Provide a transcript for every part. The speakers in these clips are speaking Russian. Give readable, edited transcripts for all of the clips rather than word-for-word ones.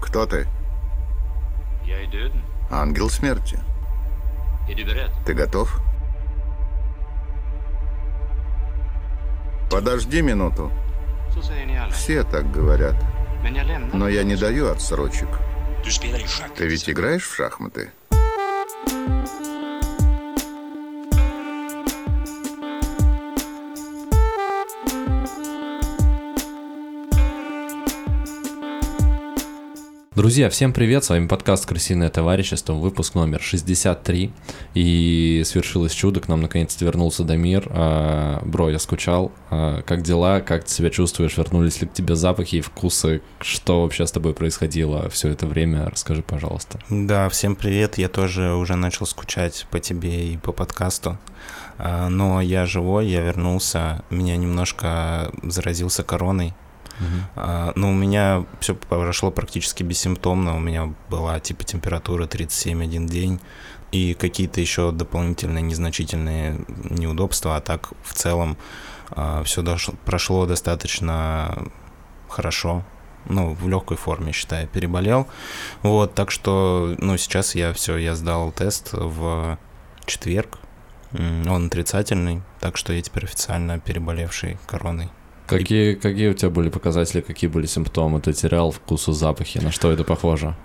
Кто ты? Ангел смерти. Ты готов? Подожди минуту. Все так говорят. Но я не даю отсрочек. Ты ведь играешь в шахматы? Друзья, всем привет, с вами подкаст «Крысиное товарищество», выпуск номер 63, и свершилось чудо, к нам наконец-то вернулся Дамир. Бро, я скучал, как дела, как ты себя чувствуешь, вернулись ли к тебе запахи и вкусы, что вообще с тобой происходило все это время, расскажи, пожалуйста. Да, всем привет, я тоже уже начал скучать по тебе и по подкасту, но я живой, я вернулся, меня немножко заразился короной. Но у меня все прошло практически бессимптомно. У меня была типа температура 37 один день и какие-то еще дополнительные незначительные неудобства. А так в целом все прошло достаточно хорошо. Ну, в легкой форме, считай, переболел. Вот, так что, ну, сейчас я сдал тест в четверг. Он отрицательный, так что я теперь официально переболевший короной. Какие у тебя были показатели, какие были симптомы? Ты терял вкус и запахи? На что это похоже?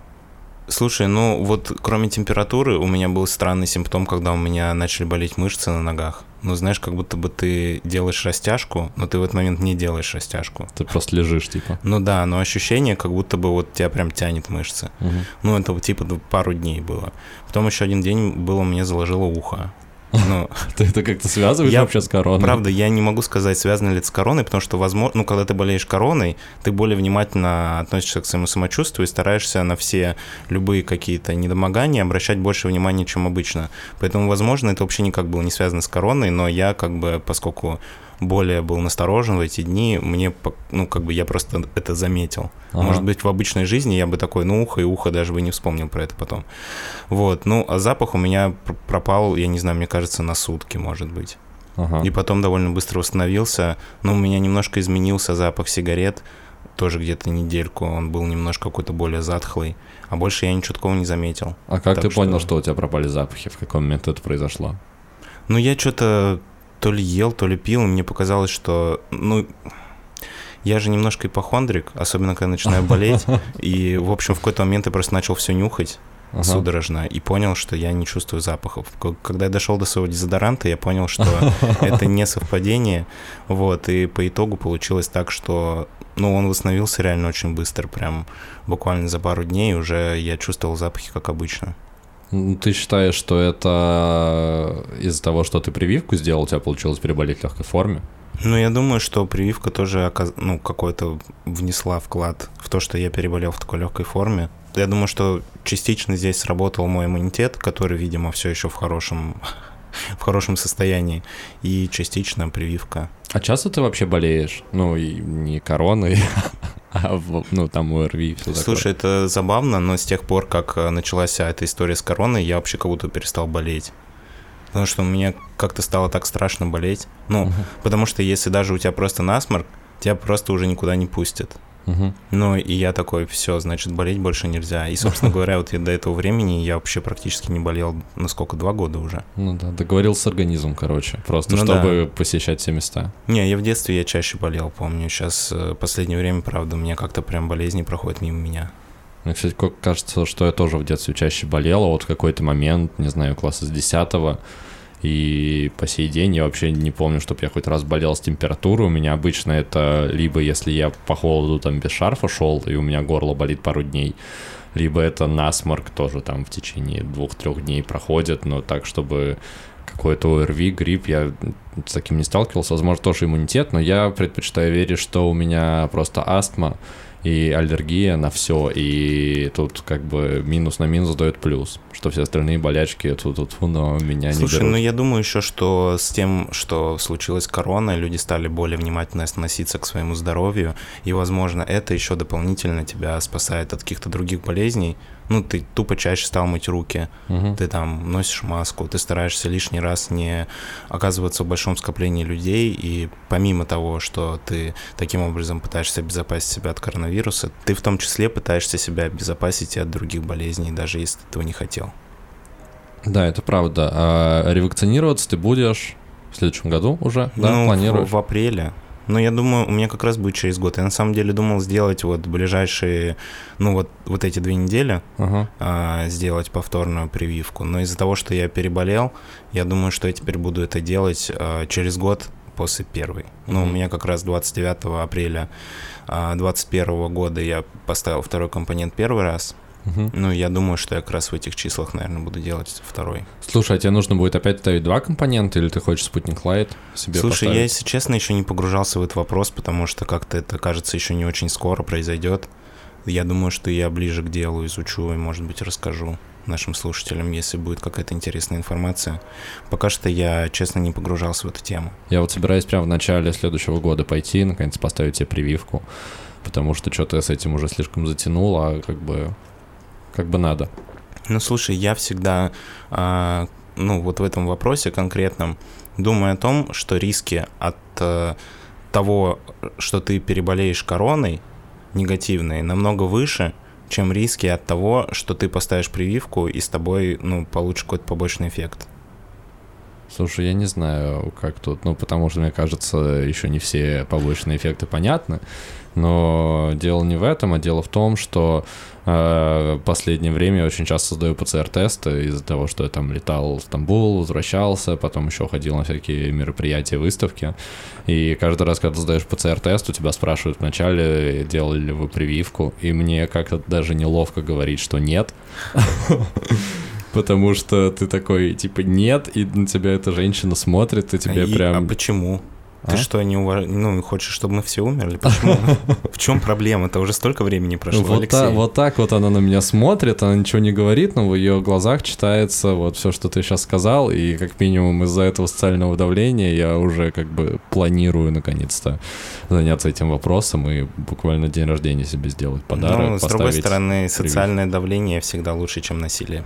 Слушай, ну вот кроме температуры у меня был странный симптом, когда у меня начали болеть мышцы на ногах. Ну знаешь, как будто бы ты делаешь растяжку, но ты в этот момент не делаешь растяжку. Ты просто лежишь типа. Ну да, но ощущение, как будто бы вот тебя прям тянет мышцы. Угу. Ну это типа пару дней было. Потом еще один день было, мне заложило ухо. Ну, ты это как-то связываешь вообще с короной? Правда, я не могу сказать, связано ли это с короной, потому что, возможно, ну, когда ты болеешь короной, ты более внимательно относишься к своему самочувствию и стараешься на все любые какие-то недомогания обращать больше внимания, чем обычно. Поэтому, возможно, это вообще никак было не связано с короной, но я как бы, поскольку более был насторожен в эти дни, мне, ну, как бы я просто это заметил. Ага. Может быть, в обычной жизни я бы такой, ну, ухо, даже бы не вспомнил про это потом. Вот, ну, а запах у меня пропал, я не знаю, мне кажется, на сутки, может быть. Ага. И потом довольно быстро восстановился, но у меня немножко изменился запах сигарет, тоже где-то недельку, он был немножко какой-то более затхлый, а больше я ничего такого не заметил. А как ты понял, что у тебя пропали запахи, в какой момент это произошло? Ну, я что-то то ли ел, то ли пил, и мне показалось, что, ну, я же немножко ипохондрик, особенно когда начинаю болеть, и, в общем, в какой-то момент я просто начал все нюхать судорожно и понял, что я не чувствую запахов. Когда я дошел до своего дезодоранта, я понял, что это не совпадение, вот, и по итогу получилось так, что, ну, он восстановился реально очень быстро, прям буквально за пару дней уже я чувствовал запахи, как обычно. Ты считаешь, что это из-за того, что ты прививку сделал, у тебя получилось переболеть в легкой форме? Ну, я думаю, что прививка тоже какой-то внесла вклад в то, что я переболел в такой легкой форме. Я думаю, что частично здесь сработал мой иммунитет, который, видимо, все еще в хорошем состоянии, и частично прививка. А часто ты вообще болеешь? Ну, и не короной, а, ну, там ОРВИ и все такое. Слушай, это забавно, но с тех пор, как началась эта история с короной, я вообще как будто перестал болеть. Потому что мне как-то стало так страшно болеть. Ну, потому что если даже у тебя просто насморк, тебя просто уже никуда не пустят. Ну, и я такой, все, значит, болеть больше нельзя. И, собственно говоря, вот я до этого времени я вообще практически не болел, ну, сколько, 2 года уже. Ну да, договорился с организмом, короче, просто ну, чтобы посещать все места. Не, я в детстве я чаще болел, помню. Сейчас в последнее время, правда, у меня как-то прям болезни проходят мимо меня. Мне, кстати, кажется, что я тоже в детстве чаще болел, а вот в какой-то момент, не знаю, класса с 10-го. И по сей день я вообще не помню, чтобы я хоть раз болел с температурой. У меня обычно это либо если я по холоду там без шарфа шел, и у меня горло болит пару дней, либо это насморк тоже там в течение 2-3 дней проходит, но так, чтобы какой-то ОРВИ, грипп, я с таким не сталкивался. Возможно, тоже иммунитет, но я предпочитаю верить, что у меня просто астма и аллергия на все, и тут как бы минус на минус дает плюс, что все остальные болячки тут, но меня не берут. Слушай, ну я думаю еще, что с тем, что случилось корона, люди стали более внимательно относиться к своему здоровью, и, возможно, это еще дополнительно тебя спасает от каких-то других болезней. Ну, ты тупо чаще стал мыть руки, ты там носишь маску, ты стараешься лишний раз не оказываться в большом скоплении людей, и помимо того, что ты таким образом пытаешься обезопасить себя от коронавируса, коронавируса, ты в том числе пытаешься себя обезопасить и от других болезней, даже если ты этого не хотел. Да, это правда. А ревакцинироваться ты будешь в следующем году уже, да, планируешь? В апреле. Но я думаю, у меня как раз будет через год. Я на самом деле думал сделать вот ближайшие, вот эти 2 недели, сделать повторную прививку. Но из-за того, что я переболел, я думаю, что я теперь буду это делать через год после первой. Ну, у меня как раз 29 апреля 2021 года я поставил второй компонент первый раз. Ну, я думаю, что я как раз в этих числах, наверное, буду делать второй. Слушай, а тебе нужно будет опять ставить 2 компонента, или ты хочешь спутник Лайт себе поставить? Слушай, я, если честно, еще не погружался в этот вопрос, потому что как-то это, кажется, еще не очень скоро произойдет. Я думаю, что я ближе к делу изучу и, может быть, расскажу нашим слушателям, если будет какая-то интересная информация. Пока что я, честно, не погружался в эту тему. Я вот собираюсь прямо в начале следующего года пойти, наконец, поставить себе прививку, потому что что-то я с этим уже слишком затянул, а как бы надо. Ну, слушай, я всегда, вот в этом вопросе конкретном думаю о том, что риски от того, что ты переболеешь короной, негативные, намного выше, чем риски от того, что ты поставишь прививку и с тобой, получишь какой-то побочный эффект. Слушай, я не знаю, как тут, потому что, мне кажется, еще не все побочные эффекты понятны, но дело не в этом, а дело в том, что в последнее время я очень часто сдаю ПЦР-тесты из-за того, что я там летал в Стамбул, возвращался, потом еще ходил на всякие мероприятия, выставки, и каждый раз, когда ты сдаешь ПЦР-тест, у тебя спрашивают вначале, делали ли вы прививку, и мне как-то даже неловко говорить, что нет. Потому что ты такой, нет, и на тебя эта женщина смотрит, и тебе прям... А почему? Ты что, не уважаешь? Хочешь, чтобы мы все умерли? Почему? В чем проблема? Это уже столько времени прошло, Алексей. Вот так вот она на меня смотрит, она ничего не говорит, но в ее глазах читается вот все, что ты сейчас сказал, и как минимум из-за этого социального давления я уже планирую наконец-то заняться этим вопросом и буквально день рождения себе сделать подарок. С другой стороны, социальное давление всегда лучше, чем насилие.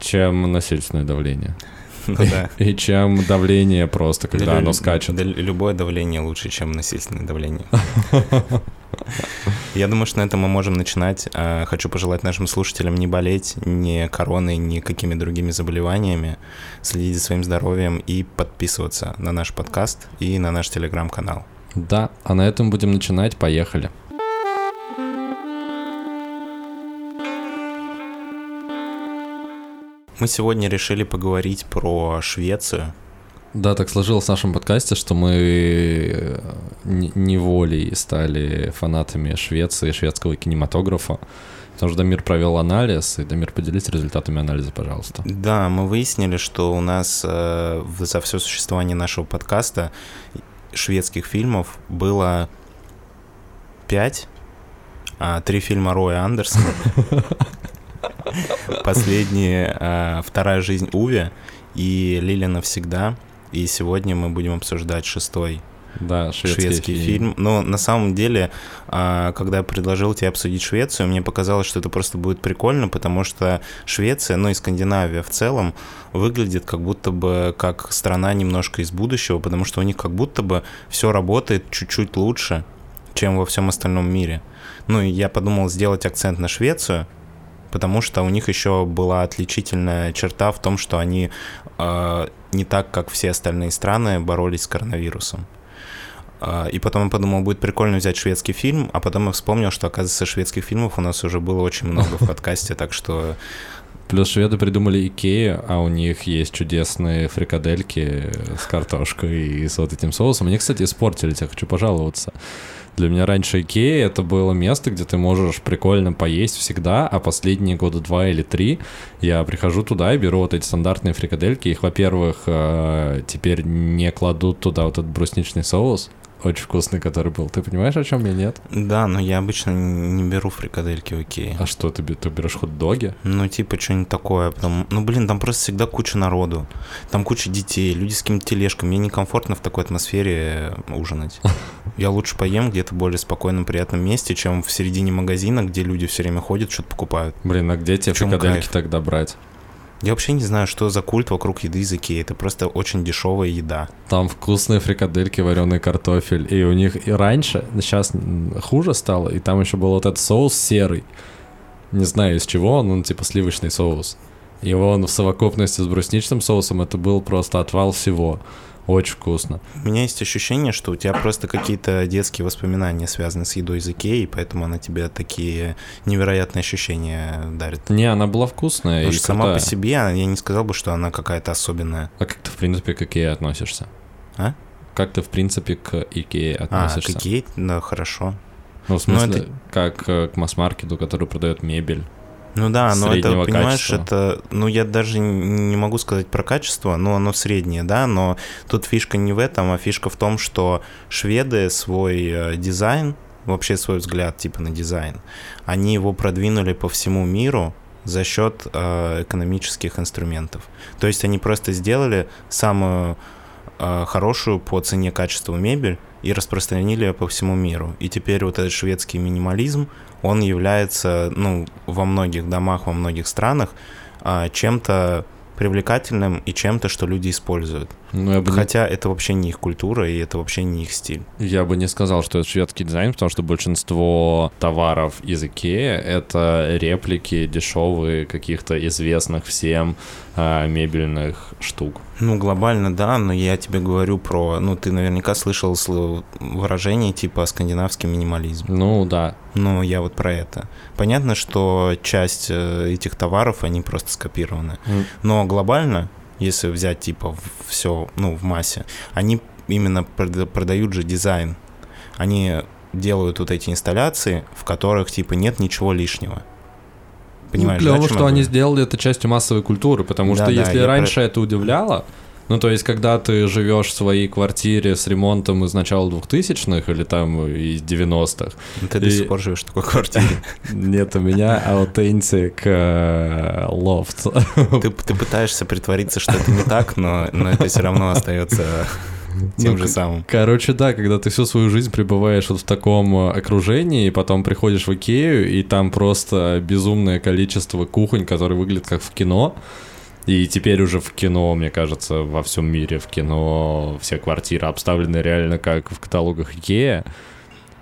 Чем насильственное давление. Да. И чем давление просто, когда оно скачет. Любое давление лучше, чем насильственное давление. Я думаю, что на этом мы можем начинать. Хочу пожелать нашим слушателям не болеть ни короной, ни какими другими заболеваниями, следить за своим здоровьем и подписываться на наш подкаст и на наш телеграм-канал. Да, а на этом будем начинать. Поехали. Мы сегодня решили поговорить про Швецию. Да, так сложилось в нашем подкасте, что мы неволей стали фанатами Швеции, шведского кинематографа. Потому что Дамир провел анализ, и, Дамир, поделись результатами анализа, пожалуйста. Да, мы выяснили, что у нас за все существование нашего подкаста шведских фильмов было 5, 3 фильма Роя Андерсона, последние «Вторая жизнь Уве» и «Лили навсегда». И сегодня мы будем обсуждать 6-й шведский фильм. Но на самом деле, когда я предложил тебе обсудить Швецию, мне показалось, что это просто будет прикольно, потому что Швеция, и Скандинавия в целом, выглядит как будто бы как страна немножко из будущего, потому что у них как будто бы все работает чуть-чуть лучше, чем во всем остальном мире. И я подумал сделать акцент на Швецию, потому что у них еще была отличительная черта в том, что они не так, как все остальные страны, боролись с коронавирусом. И потом я подумал, будет прикольно взять шведский фильм, а потом я вспомнил, что, оказывается, шведских фильмов у нас уже было очень много в подкасте, так что... Плюс шведы придумали Икею, а у них есть чудесные фрикадельки с картошкой и с вот этим соусом. Они, кстати, испортились, я хочу пожаловаться. Для меня раньше Икея — это было место, где ты можешь прикольно поесть всегда, а последние года 2 или 3 я прихожу туда и беру вот эти стандартные фрикадельки. Их, во-первых, теперь не кладут туда вот этот брусничный соус, очень вкусный, который был. Ты понимаешь, о чем я? Нет? Да, но я обычно не беру фрикадельки в Икее. А что, ты берешь хот-доги? Что-нибудь такое. Там просто всегда куча народу. Там куча детей, люди с какими-то тележками. Мне некомфортно в такой атмосфере ужинать. Я лучше поем где-то в более спокойном, приятном месте, чем в середине магазина, где люди все время ходят, что-то покупают. А где тебе фрикадельки тогда брать? Я вообще не знаю, что за культ вокруг еды из Икеи. Это просто очень дешевая еда. Там вкусные фрикадельки, вареный картофель. И у них и раньше, сейчас хуже стало, и там еще был вот этот соус серый. Не знаю, из чего он типа сливочный соус. И он в совокупности с брусничным соусом, это был просто отвал всего. Очень вкусно. У меня есть ощущение, что у тебя просто какие-то детские воспоминания связаны с едой из Икеи, и поэтому она тебе такие невероятные ощущения дарит. Не, она была вкусная. Потому и что сама по себе, я не сказал бы, что она какая-то особенная. А как ты, в принципе, к Икее относишься? А? Как ты, в принципе, к Икее относишься? А, к Икее, да, хорошо. Ну, в смысле, это... как к масс-маркету, который продает мебель. Ну да, но это, понимаешь, качества. Это, ну я даже не могу сказать про качество, но оно среднее, да, но тут фишка не в этом, а фишка в том, что шведы свой дизайн, вообще свой взгляд типа на дизайн, они его продвинули по всему миру за счет экономических инструментов. То есть они просто сделали самую хорошую по цене качеству мебель и распространили ее по всему миру. И теперь вот этот шведский минимализм, он является, ну, во многих домах, во многих странах чем-то привлекательным и чем-то, что люди используют. Хотя это вообще не их культура и это вообще не их стиль. Я бы не сказал, что это шведский дизайн, потому что большинство товаров из Икеи — это реплики дешевые каких-то известных всем мебельных штук. Ну, глобально, да, но я тебе говорю про... Ну, ты наверняка слышал выражение типа «скандинавский минимализм». Ну, да. Ну, я вот про это. Понятно, что часть этих товаров, они просто скопированы. Но глобально, если взять типа все, ну, в массе, они именно продают же дизайн. Они делают вот эти инсталляции, в которых типа нет ничего лишнего. Понимаешь, ну, потому что они сделали это частью массовой культуры, потому да, что да, если раньше это удивляло, ну, то есть, когда ты живешь в своей квартире с ремонтом из начала 2000-х или там из 90-х... Ты до сих пор живешь в такой квартире. Нет, у меня аутентик лофт. Ты пытаешься притвориться, что это не так, но это все равно остается... Тем же самым. Короче, да, когда ты всю свою жизнь пребываешь вот в таком окружении, и потом приходишь в Икею, и там просто безумное количество кухонь, которые выглядят как в кино. И теперь уже в кино, мне кажется, во всем мире в кино все квартиры обставлены реально как в каталогах Икея.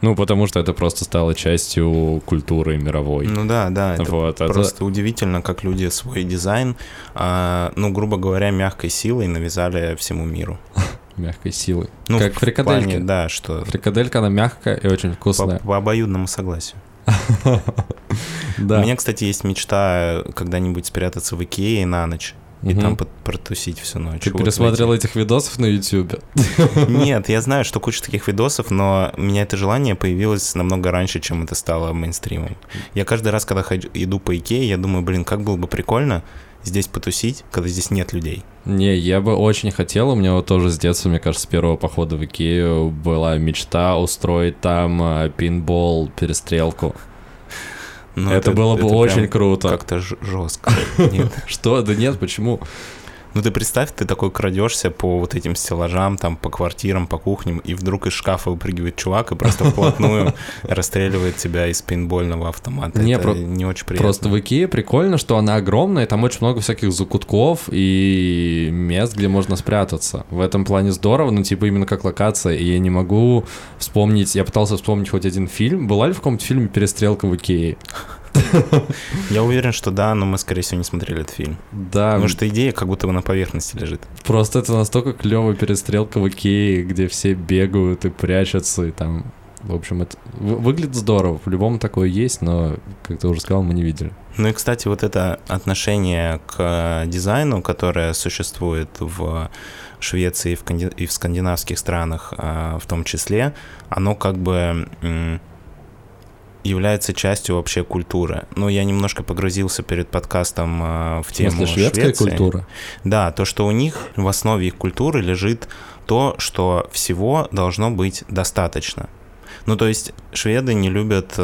Ну, потому что это просто стало частью культуры мировой. Ну да, да, это вот, просто удивительно, как люди свой дизайн, ну, грубо говоря, мягкой силой навязали всему миру. Мягкой силы. Ну, как фрикадельки. Плане, да, что... Фрикаделька, она мягкая и очень вкусная. По обоюдному согласию. Да. У меня, кстати, есть мечта когда-нибудь спрятаться в Икее на ночь. И там протусить всю ночь. Ты пересмотрел этих видосов на Ютубе? Нет, я знаю, что куча таких видосов, но у меня это желание появилось намного раньше, чем это стало мейнстримом. Я каждый раз, когда иду по Икее, я думаю, блин, как было бы прикольно здесь потусить, когда здесь нет людей. Не, я бы очень хотел, у меня вот тоже с детства, мне кажется, с первого похода в Икею была мечта устроить там пинбол, перестрелку. Но это было бы очень круто. Как-то жестко. Что? Да нет, почему? Ну ты представь, ты такой крадешься по вот этим стеллажам, там, по квартирам, по кухням, и вдруг из шкафа выпрыгивает чувак и просто вплотную расстреливает тебя из пейнтбольного автомата. Это не очень приятно. Просто в Икее прикольно, что она огромная, там очень много всяких закутков и мест, где можно спрятаться. В этом плане здорово, но типа именно как локация, и я не могу вспомнить, я пытался вспомнить хоть один фильм. Была ли в каком-то фильме перестрелка в Икее? Я уверен, что да, но мы, скорее всего, не смотрели этот фильм. Да. Потому что идея как будто бы на поверхности лежит. Просто это настолько клевая перестрелка в Икее, где все бегают и прячутся, и там... В общем, это выглядит здорово. По-любому такое есть, но, как ты уже сказал, мы не видели. Ну и, кстати, вот это отношение к дизайну, которое существует в Швеции и в скандинавских странах в том числе, оно как бы... является частью вообще культуры. Ну, я немножко погрузился перед подкастом в тему шведской культуры. Да, то, что у них в основе их культуры лежит то, что всего должно быть достаточно. Ну, то есть шведы не любят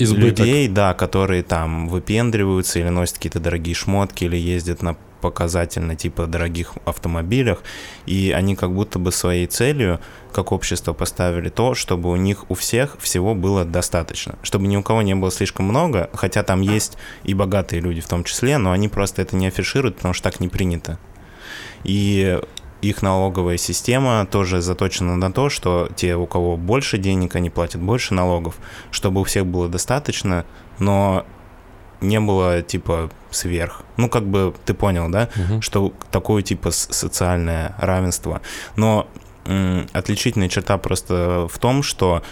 людей, да, которые там выпендриваются или носят какие-то дорогие шмотки, или ездят на показательно, типа, дорогих автомобилях, и они как будто бы своей целью, как общество, поставили то, чтобы у них у всех всего было достаточно, чтобы ни у кого не было слишком много, хотя там есть и богатые люди в том числе, но они просто это не афишируют, потому что так не принято. И их налоговая система тоже заточена на то, что те, у кого больше денег, они платят больше налогов, чтобы у всех было достаточно, но не было, типа, сверх. Ну, как бы, ты понял, да? Угу. Что такое, типа, социальное равенство. Но отличительная черта просто в том, что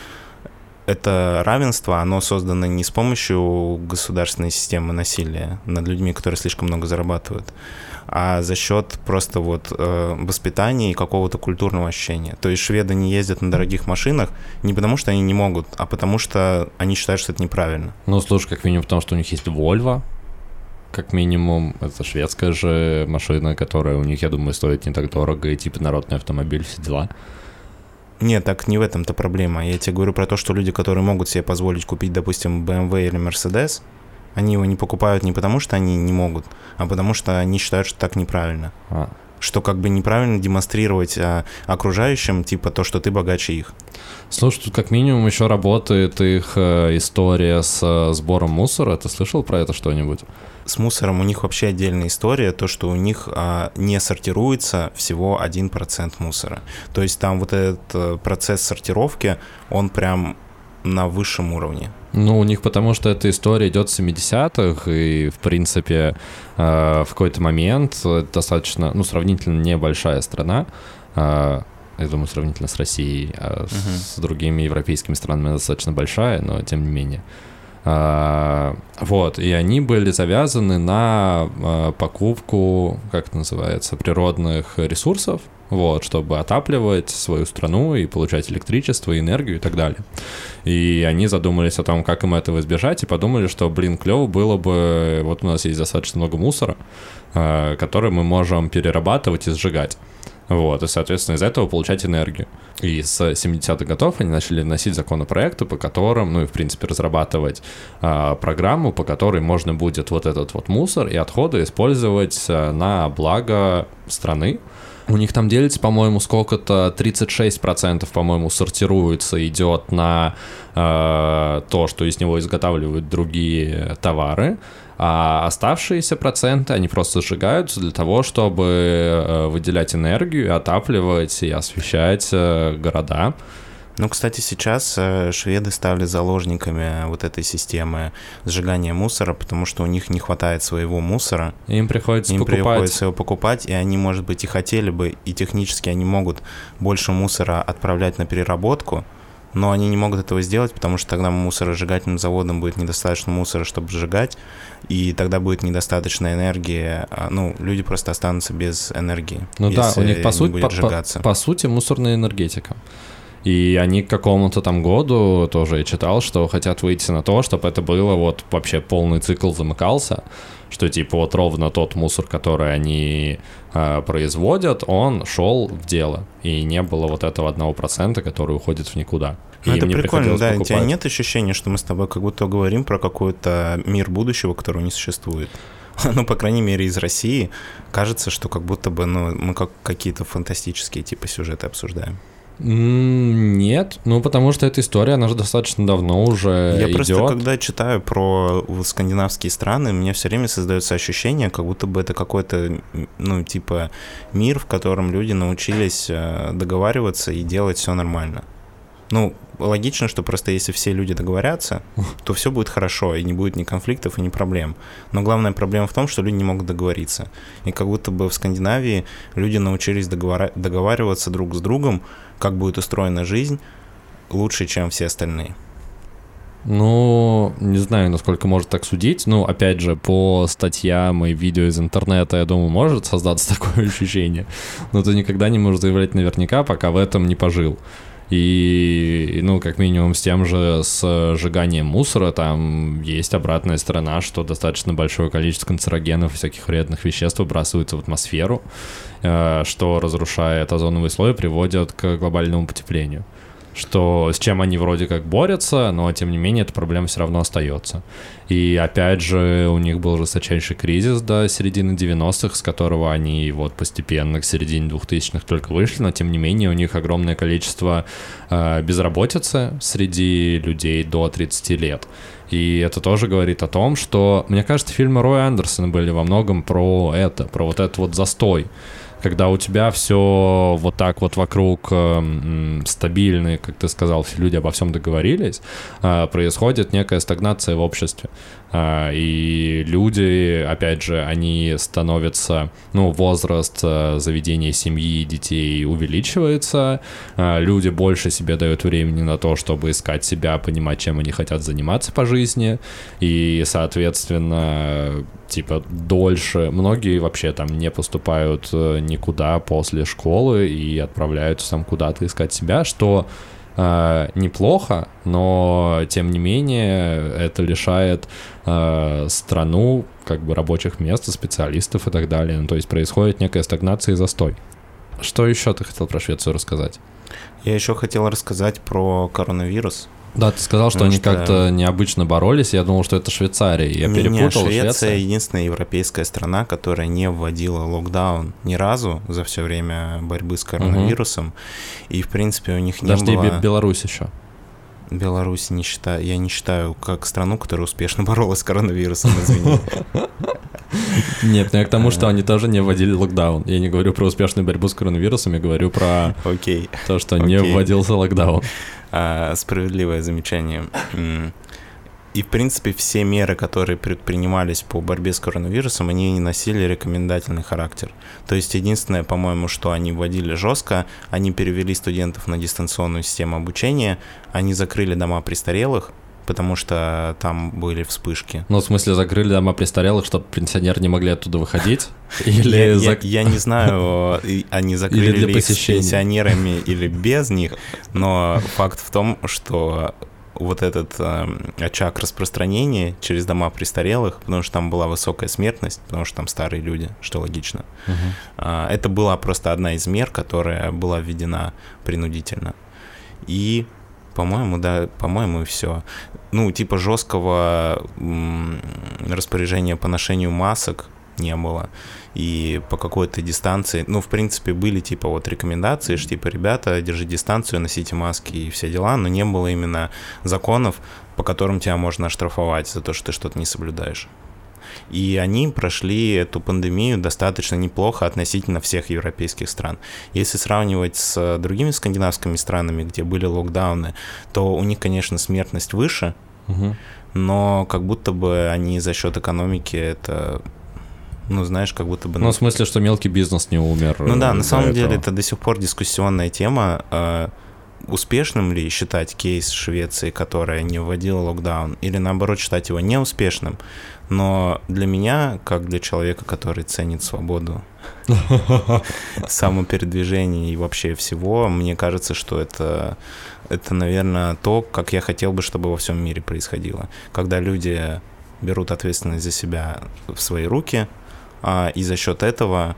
это равенство, оно создано не с помощью государственной системы насилия над людьми, которые слишком много зарабатывают, а за счет просто вот воспитания и какого-то культурного ощущения. То есть шведы не ездят на дорогих машинах не потому, что они не могут, а потому, что они считают, что это неправильно. Ну, слушай, как минимум потому, что у них есть Volvo, как минимум, это шведская же машина, которая у них, я думаю, стоит не так дорого, и типа народный автомобиль, все дела. Нет, так не в этом-то проблема. Я тебе говорю про то, что люди, которые могут себе позволить купить, допустим, BMW или Mercedes, они его не покупают не потому, что они не могут, а потому, что они считают, что так неправильно. Что как бы неправильно демонстрировать окружающим, типа, то, что ты богаче их. Слушай, тут как минимум еще работает их история с сбором мусора. Ты слышал про это что-нибудь? С мусором у них вообще отдельная история, то, что у них не сортируется всего 1% мусора. То есть там вот этот процесс сортировки, он прям на высшем уровне. Ну, у них потому что эта история идет с 70-х, и, в принципе, в какой-то момент достаточно, ну, сравнительно небольшая страна, я думаю, сравнительно с Россией, с другими европейскими странами достаточно большая, но тем не менее. Вот, и они были завязаны на покупку, как это называется, природных ресурсов, вот, чтобы отапливать свою страну и получать электричество, энергию и так далее. И они задумались о том, как им этого избежать, и подумали, что, блин, клево было бы, вот у нас есть достаточно много мусора, который мы можем перерабатывать и сжигать. Вот, и, соответственно, из этого получать энергию. И с 70-х годов они начали вносить законопроекты, по которым, ну и, в принципе, разрабатывать программу, по которой можно будет вот этот вот мусор и отходы использовать на благо страны. У них там делится, по-моему, сколько-то, 36%, по-моему, сортируется, идет на то, что из него изготавливают другие товары. А оставшиеся проценты, они просто сжигаются для того, чтобы выделять энергию, отапливать и освещать города. Ну, кстати, сейчас шведы стали заложниками вот этой системы сжигания мусора, потому что у них не хватает своего мусора. Им приходится его покупать, и они, может быть, и хотели бы, и технически они могут больше мусора отправлять на переработку, но они не могут этого сделать, потому что тогда мусоросжигательным заводам будет недостаточно мусора, чтобы сжигать, и тогда будет недостаточно энергии, ну, люди просто останутся без энергии. Ну да, у них, по сути, мусорная энергетика. И они к какому-то там году, тоже я читал, что хотят выйти на то, чтобы это было вот вообще полный цикл замыкался, что типа вот ровно тот мусор, который они производят, он шел в дело, и не было вот этого 1%, который уходит в никуда. Ну, это прикольно, да, покупать. У тебя нет ощущения, что мы с тобой как будто говорим про какой-то мир будущего, которого не существует? Ну, по крайней мере, из России кажется, что как будто бы, ну, мы как какие-то фантастические типа сюжеты обсуждаем. Нет, ну потому что эта история, она же достаточно давно уже идет. Я просто, когда читаю про скандинавские страны, у меня все время создается ощущение, как будто бы это какой-то, ну, типа, мир, в котором люди научились договариваться и делать все нормально. Ну, логично, что просто если все люди договорятся, то все будет хорошо, и не будет ни конфликтов, и ни проблем. Но главная проблема в том, что люди не могут договориться. И как будто бы в Скандинавии люди научились договариваться друг с другом, как будет устроена жизнь, лучше, чем все остальные. Ну, не знаю, насколько может так судить. Ну, опять же, по статьям и видео из интернета, я думаю, может создаться такое ощущение. Но ты никогда не можешь заявлять наверняка, пока в этом не пожил. И, ну, как минимум, с тем же сжиганием мусора там есть обратная сторона, что достаточно большое количество канцерогенов и всяких вредных веществ выбрасывается в атмосферу, что, разрушает озоновый слой, приводит к глобальному потеплению. что с чем они вроде как борются, но тем не менее эта проблема все равно остается. И опять же, у них был жесточайший кризис до середины 90-х, с которого они вот постепенно к середине 2000-х только вышли, но тем не менее у них огромное количество безработицы среди людей до 30 лет. И это тоже говорит о том, что, мне кажется, фильмы Роя Андерсона были во многом про это, про вот этот вот застой. Когда у тебя все вот так вот вокруг стабильно, как ты сказал, люди обо всем договорились, происходит некая стагнация в обществе. И люди, опять же, они становятся, возраст заведения семьи и детей увеличивается, люди больше себе дают времени на то, чтобы искать себя, понимать, чем они хотят заниматься по жизни, и, соответственно, дольше. Многие вообще там не поступают никуда после школы и отправляются там куда-то искать себя, что неплохо, но тем не менее это лишает страну рабочих мест, специалистов и так далее. То есть происходит некая стагнация и застой. Что еще ты хотел про Швецию рассказать? Я еще хотел рассказать про коронавирус. Да, ты сказал, что они как-то необычно боролись. Я думал, что это Швейцария. Я перепутал. Швеция — единственная европейская страна, которая не вводила локдаун ни разу за все время борьбы с коронавирусом. И, в принципе, у них не было... Подожди, Беларусь еще. Беларусь не считаю, я не считаю как страну, которая успешно боролась с коронавирусом, извини. Нет, я к тому, что они тоже не вводили локдаун. Я не говорю про успешную борьбу с коронавирусом, я говорю про то, что не вводился локдаун. Справедливое замечание. И, в принципе, все меры, которые предпринимались по борьбе с коронавирусом, они не носили рекомендательный характер. То есть единственное, по-моему, что они вводили жестко, они перевели студентов на дистанционную систему обучения, они закрыли дома престарелых, потому что там были вспышки. Ну, в смысле, закрыли дома престарелых, чтобы пенсионеры не могли оттуда выходить? Я не знаю, они закрыли их с пенсионерами или без них, но факт в том, что... вот этот очаг распространения через дома престарелых, потому что там была высокая смертность, потому что там старые люди, что логично. Это была просто одна из мер, которая была введена принудительно. И, по-моему, все. Жесткого распоряжения по ношению масок не было. И по какой-то дистанции, в принципе, были рекомендации, что ребята, держи дистанцию, носите маски и все дела, но не было именно законов, по которым тебя можно оштрафовать за то, что ты что-то не соблюдаешь. И они прошли эту пандемию достаточно неплохо относительно всех европейских стран. Если сравнивать с другими скандинавскими странами, где были локдауны, то у них, конечно, смертность выше, но как будто бы они за счет экономики это... в смысле, что мелкий бизнес не умер. На самом деле это до сих пор дискуссионная тема. Успешным ли считать кейс Швеции, которая не вводила локдаун, или наоборот считать его неуспешным? Но для меня, как для человека, который ценит свободу самопередвижения и вообще всего, мне кажется, что это, наверное, то, как я хотел бы, чтобы во всем мире происходило. Когда люди берут ответственность за себя в свои руки, и за счет этого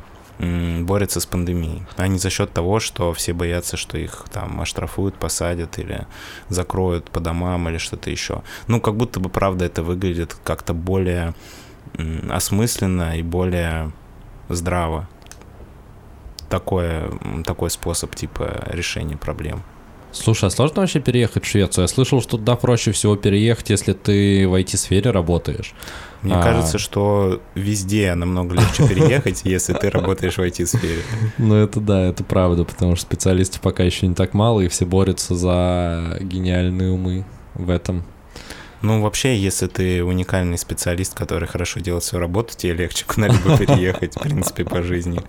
борются с пандемией, а не за счет того, что все боятся, что их там оштрафуют, посадят или закроют по домам или что-то еще. Как будто бы, правда, это выглядит как-то более осмысленно и более здраво. Такой способ решения проблем. Слушай, а сложно вообще переехать в Швецию? Я слышал, что туда проще всего переехать, если ты в IT-сфере работаешь. Мне кажется, что везде намного легче переехать, если ты работаешь в IT-сфере. Это да, это правда, потому что специалистов пока еще не так мало, и все борются за гениальные умы в этом. Вообще, если ты уникальный специалист, который хорошо делает свою работу, тебе легче куда-либо переехать, в принципе, по жизни.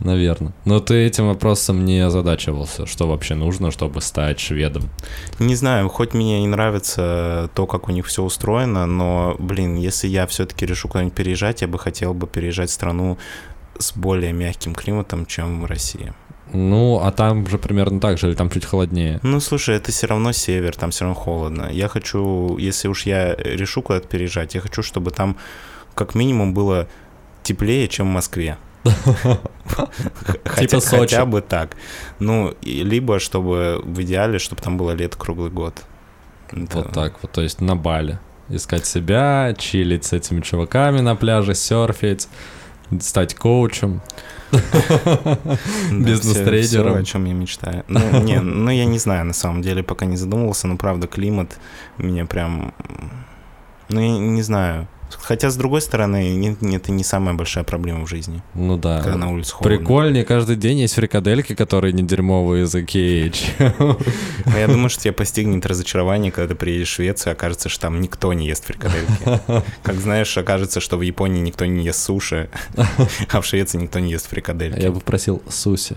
Наверное. Но ты этим вопросом не озадачивался, что вообще нужно, чтобы стать шведом? Не знаю, хоть мне и нравится то, как у них все устроено, но, если я все-таки решу куда-нибудь переезжать, я бы хотел переезжать в страну с более мягким климатом, чем Россия. А там же примерно так же, или там чуть холоднее? Слушай, это все равно север, там все равно холодно. Я хочу, если уж я решу куда-то переезжать, я хочу, чтобы там как минимум было теплее, чем в Москве. Типа Сочи. Хотя бы так. Ну, либо чтобы в идеале, чтобы там было лето круглый год. Вот так вот, то есть на Бали. Искать себя, чилить с этими чуваками на пляже, серфить, стать коучем, бизнес-трейдером. Все, о чем я мечтаю. Ну, я не знаю, на самом деле, пока не задумывался, но, правда, климат меня прям... Ну, я не знаю. Хотя, с другой стороны, это не самая большая проблема в жизни. Ну да. Когда на улице холодно. Прикольнее, каждый день есть фрикадельки, которые не дерьмовые из Икеи. Я думаю, что тебя постигнет разочарование, когда ты приедешь в Швецию, окажется, что там никто не ест фрикадельки. Как знаешь, окажется, что в Японии никто не ест суши, а в Швеции никто не ест фрикадельки. Я бы просил суси.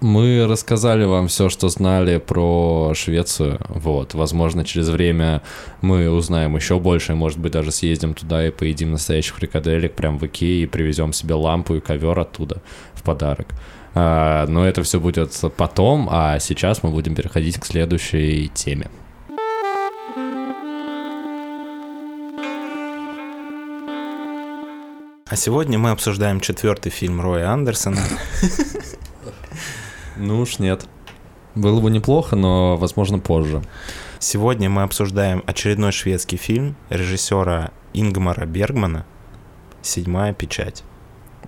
Мы рассказали вам все, что знали про Швецию, вот, возможно, через время мы узнаем еще больше, может быть, даже съездим туда и поедим настоящих фрикаделек прям в Икее и привезем себе лампу и ковер оттуда в подарок. Но это все будет потом, а сейчас мы будем переходить к следующей теме. А сегодня мы обсуждаем 4-й фильм Роя Андерсона. Ну уж нет. Было бы неплохо, но, возможно, позже. Сегодня мы обсуждаем очередной шведский фильм режиссера Ингмара Бергмана «Седьмая печать».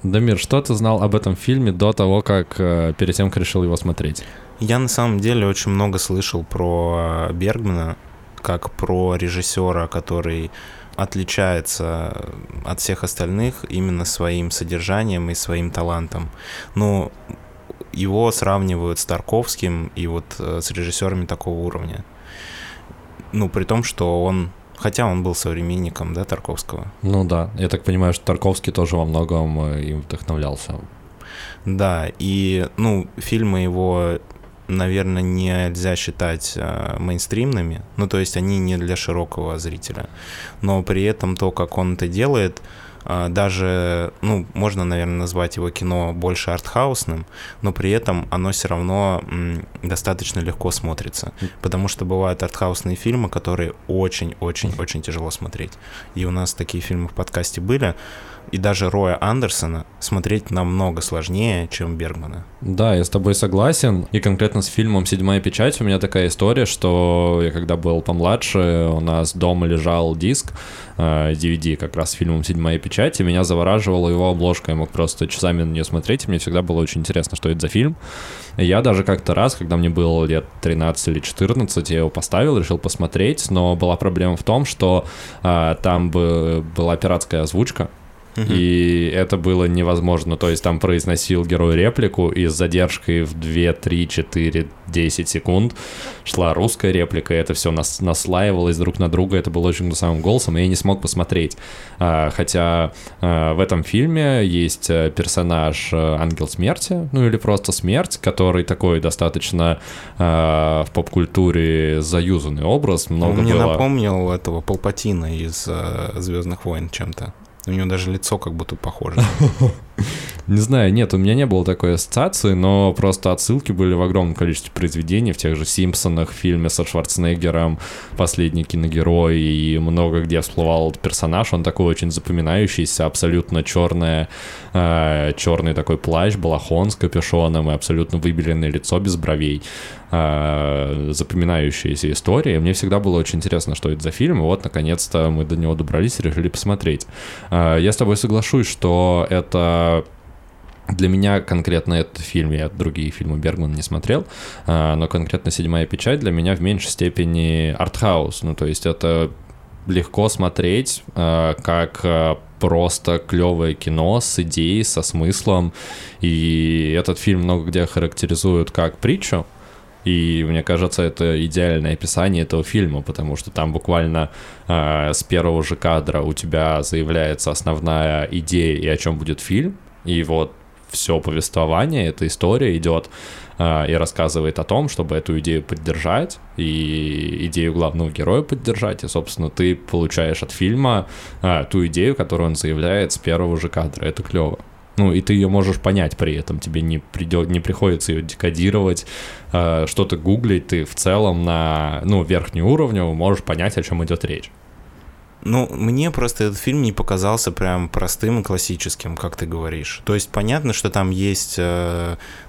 Дамир, что ты знал об этом фильме до того, как перед тем, как решил его смотреть? Я на самом деле очень много слышал про Бергмана, как про режиссера, который отличается от всех остальных именно своим содержанием и своим талантом. Ну... Его сравнивают с Тарковским и вот с режиссерами такого уровня. Ну, при том, что он... Хотя он был современником, да, Тарковского? Ну да, я так понимаю, что Тарковский тоже во многом им вдохновлялся. Да, и, ну, фильмы его, наверное, нельзя считать мейнстримными. Ну, то есть они не для широкого зрителя. Но при этом то, как он это делает... Даже, ну, можно, наверное, назвать его кино больше артхаусным, но при этом оно все равно достаточно легко смотрится, потому что бывают артхаусные фильмы, которые очень-очень-очень тяжело смотреть. И у нас такие фильмы в подкасте были, и даже Роя Андерсона смотреть намного сложнее, чем Бергмана. Да, я с тобой согласен, и конкретно с фильмом «Седьмая печать» у меня такая история, что я когда был помладше, у нас дома лежал диск, DVD как раз с фильмом «Седьмая печать», и меня завораживала его обложка, я мог просто часами на нее смотреть, и мне всегда было очень интересно, что это за фильм. Я даже как-то раз, когда мне было лет 13 или 14, я его поставил, решил посмотреть, но была проблема в том, что там была пиратская озвучка, и это было невозможно, то есть там произносил герой реплику, и с задержкой в 2, 3, 4, 10 секунд шла русская реплика, и это все наслаивалось друг на друга, это было очень гнусавым голосом, и я не смог посмотреть. Хотя в этом фильме есть персонаж Ангел Смерти, ну или просто Смерть, который такой достаточно в поп-культуре заюзанный образ, много мне было... Мне напомнил этого Палпатина из «Звездных войн» чем-то. У него даже лицо как будто похоже. Не знаю, нет, у меня не было такой ассоциации, но просто отсылки были в огромном количестве произведений, в тех же «Симпсонах», в фильме со Шварценеггером «Последний киногерой», и много где всплывал этот персонаж, он такой очень запоминающийся, абсолютно черный такой плащ, балахон с капюшоном и абсолютно выбеленное лицо без бровей. Запоминающаяся история. Мне всегда было очень интересно, что это за фильм, и вот, наконец-то, мы до него добрались и решили посмотреть. Я с тобой соглашусь, что это... Для меня конкретно этот фильм, я другие фильмы Бергмана не смотрел, но конкретно «Седьмая печать» для меня в меньшей степени артхаус. Ну, то есть это легко смотреть, как... просто клевое кино с идеей, со смыслом, и этот фильм много где характеризуют как притчу, и мне кажется, это идеальное описание этого фильма, потому что там буквально с первого же кадра у тебя заявляется основная идея и о чем будет фильм, и вот все повествование, эта история идет и рассказывает о том, чтобы эту идею поддержать, и идею главного героя поддержать, и, собственно, ты получаешь от фильма ту идею, которую он заявляет с первого же кадра. Это клево. Ну, и ты ее можешь понять при этом, тебе не приходится ее декодировать, что-то гуглить, ты в целом на верхнем уровне можешь понять, о чем идет речь. Ну, мне просто этот фильм не показался прям простым и классическим, как ты говоришь. То есть понятно, что там есть,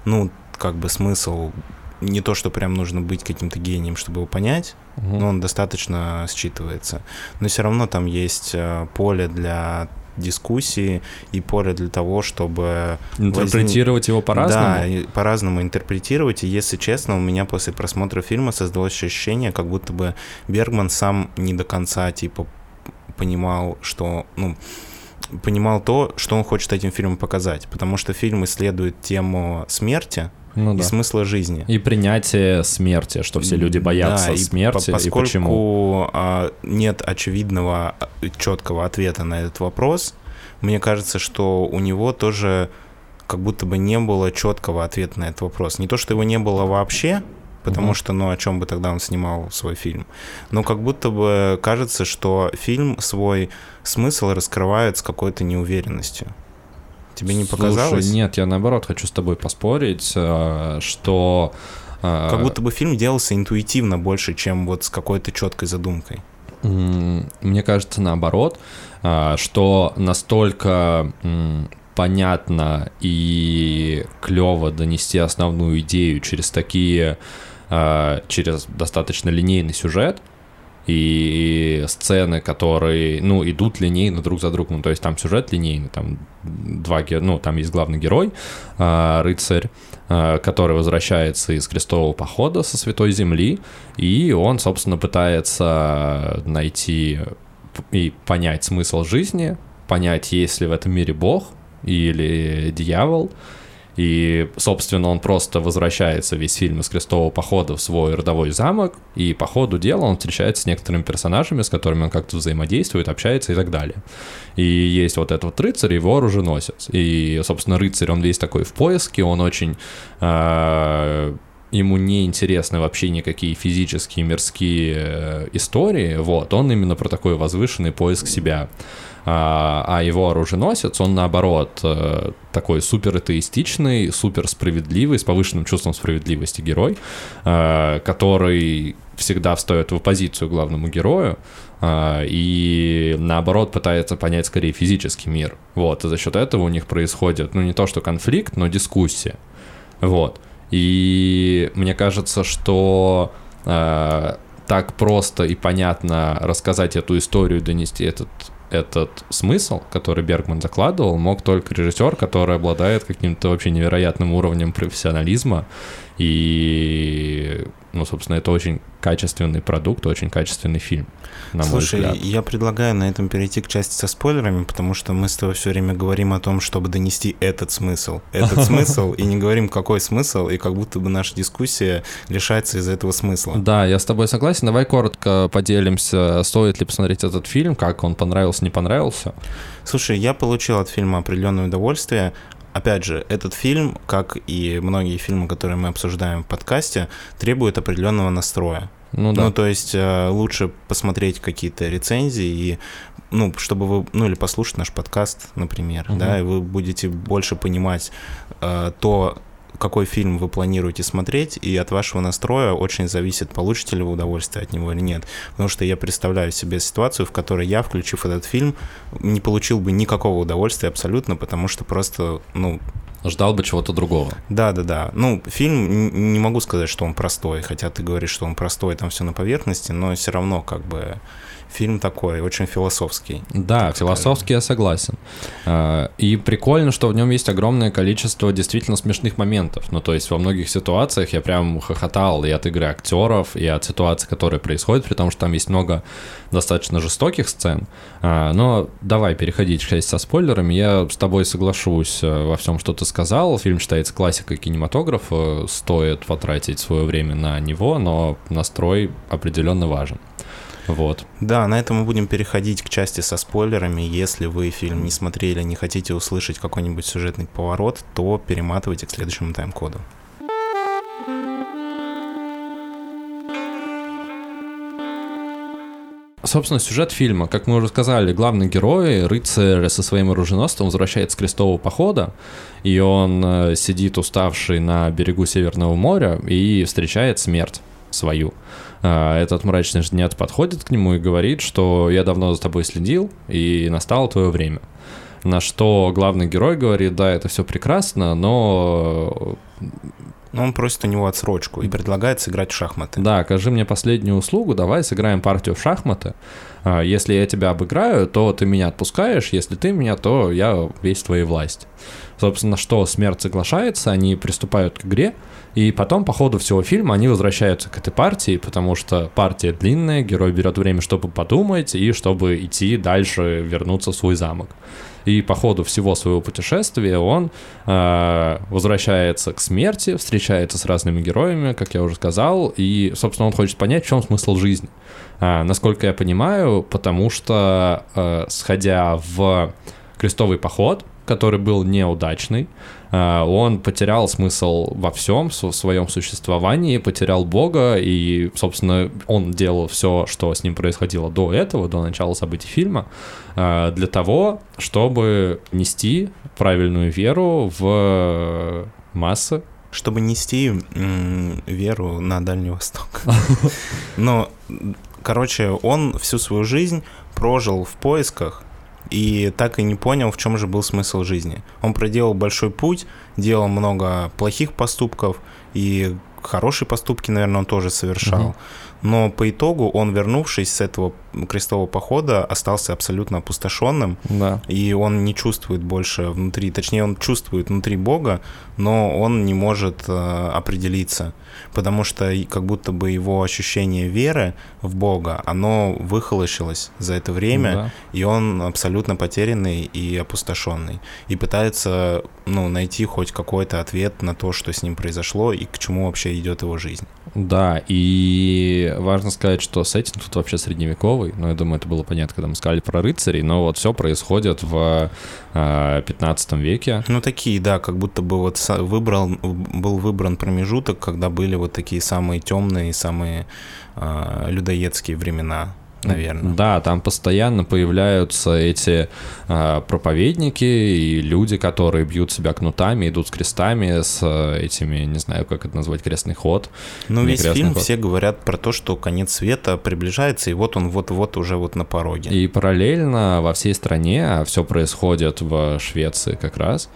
ну, как бы смысл, не то, что прям нужно быть каким-то гением, чтобы его понять, угу. но он достаточно считывается. Но все равно там есть поле для дискуссии и поле для того, чтобы... Интерпретировать его по-разному? Да, по-разному интерпретировать. И, если честно, у меня после просмотра фильма создалось ощущение, как будто бы Бергман сам не до конца, типа, понимал, что, ну, понимал то, что он хочет этим фильмом показать, потому что фильм исследует тему смерти ну, и да. смысла жизни. И принятие смерти, что все люди боятся да, смерти и почему. Поскольку нет очевидного, четкого ответа на этот вопрос, мне кажется, что у него тоже как будто бы не было четкого ответа на этот вопрос. Не то, что его не было вообще, потому угу. что, ну, о чем бы тогда он снимал свой фильм. Но как будто бы кажется, что фильм свой смысл раскрывает с какой-то неуверенностью. Тебе не показалось? Слушай, нет, я наоборот хочу с тобой поспорить, что... Как будто бы фильм делался интуитивно больше, чем вот с какой-то четкой задумкой. Мне кажется, наоборот, что настолько... понятно и клево донести основную идею через такие, через достаточно линейный сюжет и сцены, которые, ну, идут линейно друг за другом, ну, то есть там сюжет линейный, там два, ну, там есть главный герой, рыцарь, который возвращается из крестового похода со Святой Земли, и он, собственно, пытается найти и понять смысл жизни, понять, есть ли в этом мире Бог, или дьявол, и, собственно, он просто возвращается весь фильм из крестового похода в свой родовой замок, и по ходу дела он встречается с некоторыми персонажами, с которыми он как-то взаимодействует, общается и так далее. И есть вот этот рыцарь, его оруженосец, и, собственно, рыцарь, он весь такой в поиске, он очень... ему не интересны вообще никакие физические, мирские истории, вот, он именно про такой возвышенный поиск себя. А его оруженосец, он наоборот такой супер атеистичный, супер справедливый, с повышенным чувством справедливости герой, который всегда встает в оппозицию главному герою и наоборот пытается понять скорее физический мир. Вот, и за счет этого у них происходит, ну, не то что конфликт, но дискуссия. Вот. И мне кажется, что так просто и понятно рассказать эту историю, донести этот смысл, который Бергман закладывал, мог только режиссер, который обладает каким-то вообще невероятным уровнем профессионализма. И, ну, собственно, это очень качественный продукт, очень качественный фильм, на мой взгляд. Слушай, я предлагаю на этом перейти к части со спойлерами, потому что мы с тобой все время говорим о том, чтобы донести этот смысл, и не говорим, какой смысл, и как будто бы наша дискуссия лишается из-за этого смысла. Да, я с тобой согласен. Давай коротко поделимся, стоит ли посмотреть этот фильм, как он понравился, не понравился. Слушай, я получил от фильма определенное удовольствие. Опять же, этот фильм, как и многие фильмы, которые мы обсуждаем в подкасте, требует определенного настроя. Ну, да. Ну, то есть лучше посмотреть какие-то рецензии и, ну, чтобы вы, ну, или послушать наш подкаст, например, угу. да, и вы будете больше понимать то, какой фильм вы планируете смотреть, и от вашего настроя очень зависит, получите ли вы удовольствие от него или нет. Потому что я представляю себе ситуацию, в которой я, включив этот фильм, не получил бы никакого удовольствия абсолютно, потому что просто, ну... Ждал бы чего-то другого. Да-да-да. Ну, фильм, не могу сказать, что он простой, хотя ты говоришь, что он простой, там все на поверхности, но все равно как бы... Фильм такой, очень философский. Да, философский, я согласен. И прикольно, что в нем есть огромное количество действительно смешных моментов. Ну, то есть во многих ситуациях я прям хохотал и от игры актеров, и от ситуации, которая происходит, при том, что там есть много достаточно жестоких сцен. Но давай переходить к части со спойлерами. Я с тобой соглашусь во всем, что ты сказал. Фильм считается классикой кинематографа, стоит потратить свое время на него, но настрой определенно важен. Вот. Да, на этом мы будем переходить к части со спойлерами. Если вы фильм не смотрели, не хотите услышать какой-нибудь сюжетный поворот, то перематывайте к следующему тайм-коду. Собственно, сюжет фильма. Как мы уже сказали, главный герой, рыцарь со своим оруженосцем, возвращается с крестового похода, и он сидит уставший на берегу Северного моря и встречает смерть. свою. Этот мрачный жнец подходит к нему и говорит, что я давно за тобой следил, и настало твое время. На что главный герой говорит, да, это все прекрасно, но... Но он просит у него отсрочку и предлагает сыграть в шахматы. Да, окажи мне последнюю услугу, давай сыграем партию в шахматы. Если я тебя обыграю, то ты меня отпускаешь, если ты меня, то я весь твоя власть. Собственно, что смерть соглашается, они приступают к игре, и потом по ходу всего фильма они возвращаются к этой партии, потому что партия длинная, герой берет время, чтобы подумать и чтобы идти дальше, вернуться в свой замок. И по ходу всего своего путешествия он возвращается к смерти, встречается с разными героями, как я уже сказал, и, собственно, он хочет понять, в чем смысл жизни. Насколько я понимаю, потому что, сходя в крестовый поход, который был неудачный, он потерял смысл во всем, в своем существовании, потерял Бога, и, собственно, он делал все, что с ним происходило до этого, до начала событий фильма, для того, чтобы нести правильную веру в массы. Чтобы нести веру на Дальний Восток. Но, короче, он всю свою жизнь прожил в поисках, и так и не понял, в чем же был смысл жизни. Он проделал большой путь, делал много плохих поступков, и хорошие поступки, наверное, он тоже совершал. Угу. Но по итогу он, вернувшись с этого крестового похода, остался абсолютно опустошенным, да. И он не чувствует больше внутри, точнее, он чувствует внутри Бога, но он не может определиться, потому что как будто бы его ощущение веры в Бога, оно выхолощилось за это время, да. И он абсолютно потерянный и опустошенный, и пытается найти хоть какой-то ответ на то, что с ним произошло и к чему вообще идет его жизнь. Да, и важно сказать, что сеттинг тут вообще средневековый, я думаю, это было понятно, когда мы сказали про рыцарей, но вот все происходит в 15 веке. Такие, да, как будто бы был выбран промежуток, когда были вот такие самые темные, самые людоедские времена. Наверное. Да, там постоянно появляются эти проповедники и люди, которые бьют себя кнутами, идут с крестами, с этими, не знаю, как это назвать, крестный ход. Весь фильм ход. Все говорят про то, что конец света приближается, и вот он вот-вот уже вот на пороге. И параллельно во всей стране, а все происходит в Швеции как раз,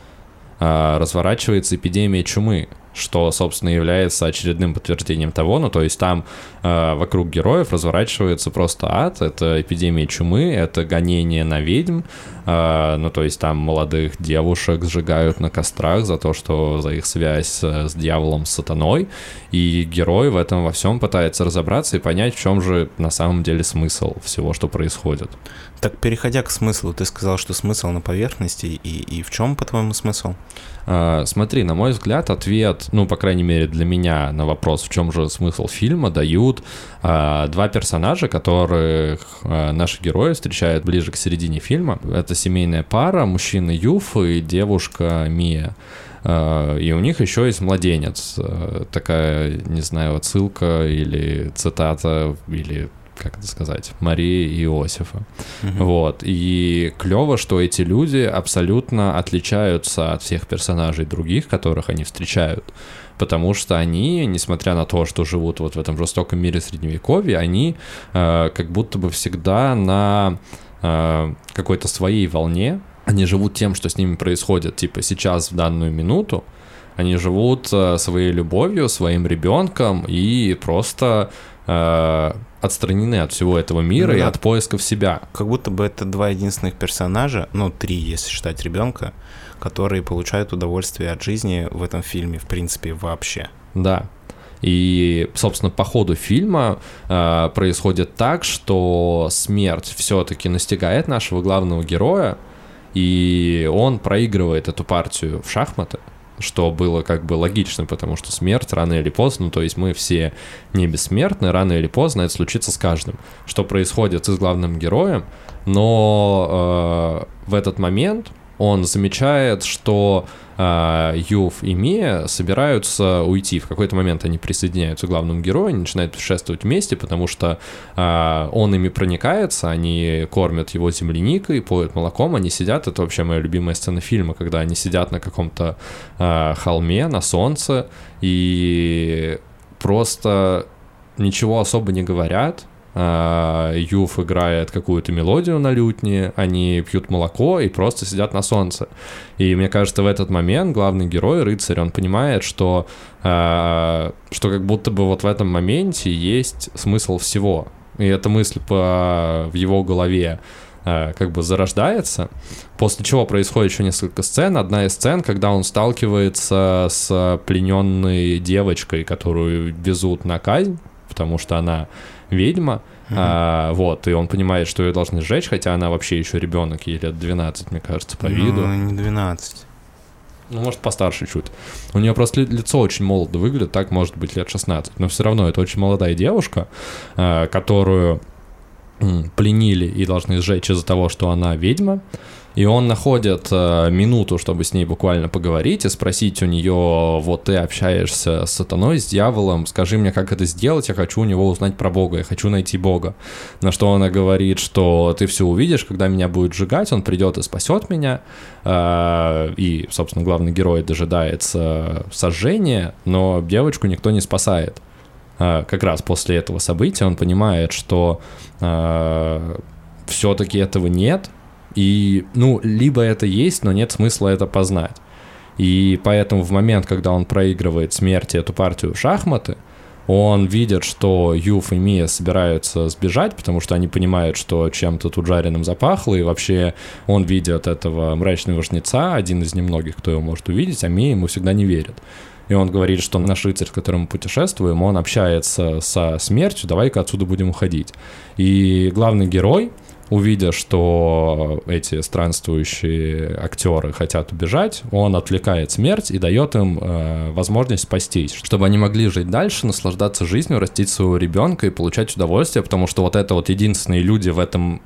разворачивается эпидемия чумы, что, собственно, является очередным подтверждением того, то есть там вокруг героев разворачивается просто ад, это эпидемия чумы, это гонение на ведьм, то есть там молодых девушек сжигают на кострах за то, что за их связь с дьяволом, с сатаной, и герой в этом во всем пытается разобраться и понять, в чем же на самом деле смысл всего, что происходит. Так, переходя к смыслу, ты сказал, что смысл на поверхности, и в чем, по-твоему, смысл? Смотри, на мой взгляд, ответ, по крайней мере для меня, на вопрос, в чем же смысл фильма, дают два персонажа, которых наши герои встречают ближе к середине фильма. Это семейная пара, мужчина Юф и девушка Мия. И у них еще есть младенец. Такая, не знаю, отсылка или цитата, или... как это сказать, Марии и Иосифа. Угу. И клево, что эти люди абсолютно отличаются от всех персонажей других, которых они встречают, потому что они, несмотря на то, что живут в этом жестоком мире Средневековья, они как будто бы всегда на какой-то своей волне, они живут тем, что с ними происходит, сейчас, в данную минуту, они живут своей любовью, своим ребенком и просто... отстранены от всего этого мира и от поисков себя. Как будто бы это два единственных персонажа, три, если считать ребенка, которые получают удовольствие от жизни в этом фильме, в принципе, вообще. Да. И, собственно, по ходу фильма происходит так, что смерть все-таки настигает нашего главного героя, и он проигрывает эту партию в шахматы, что было как бы логично, потому что смерть рано или поздно, мы все не бессмертны, рано или поздно это случится с каждым, что происходит и с главным героем, но в этот момент он замечает, что Юв и Мия собираются уйти, в какой-то момент они присоединяются к главному герою, они начинают путешествовать вместе, потому что он ими проникается, они кормят его земляникой, поют молоком, они сидят, это вообще моя любимая сцена фильма, когда они сидят на каком-то холме, на солнце, и просто ничего особо не говорят. Юф играет какую-то мелодию на лютне, они пьют молоко и просто сидят на солнце. И мне кажется, в этот момент главный герой, рыцарь, он понимает, что, что как будто бы вот в этом моменте есть смысл всего. И эта мысль в его голове как бы зарождается, после чего происходит еще несколько сцен. Одна из сцен, когда он сталкивается с плененной девочкой, которую везут на казнь, потому что она ведьма, вот, и он понимает, что ее должны сжечь, хотя она вообще еще ребенок, ей лет 12, мне кажется, по виду. Ну, не 12. Ну, может, постарше чуть. У нее просто лицо очень молодо выглядит, так, может быть, лет 16, но все равно это очень молодая девушка, которую пленили и должны сжечь из-за того, что она ведьма. И он находит минуту, чтобы с ней буквально поговорить и спросить у нее: вот ты общаешься с сатаной, с дьяволом, скажи мне, как это сделать, я хочу у него узнать про Бога, я хочу найти Бога. На что она говорит, что ты все увидишь, когда меня будет сжигать, он придет и спасет меня. И, собственно, главный герой дожидается сожжения, но девочку никто не спасает. Как раз после этого события он понимает, что все-таки этого нет. И, ну, либо это есть, но нет смысла это познать. И поэтому в момент, когда он проигрывает смерти эту партию в шахматы, он видит, что Юф и Мия собираются сбежать, потому что они понимают, что чем-то тут жареным запахло, и вообще он видит этого мрачного жнеца, один из немногих, кто его может увидеть, а Мия ему всегда не верит. И он говорит, что наш рыцарь, с которым мы путешествуем, он общается со смертью, давай-ка отсюда будем уходить. И главный герой, увидя, что эти странствующие актеры хотят убежать, он отвлекает смерть и дает им возможность спастись, чтобы они могли жить дальше, наслаждаться жизнью, растить своего ребенка и получать удовольствие, потому что вот это вот единственные люди в этом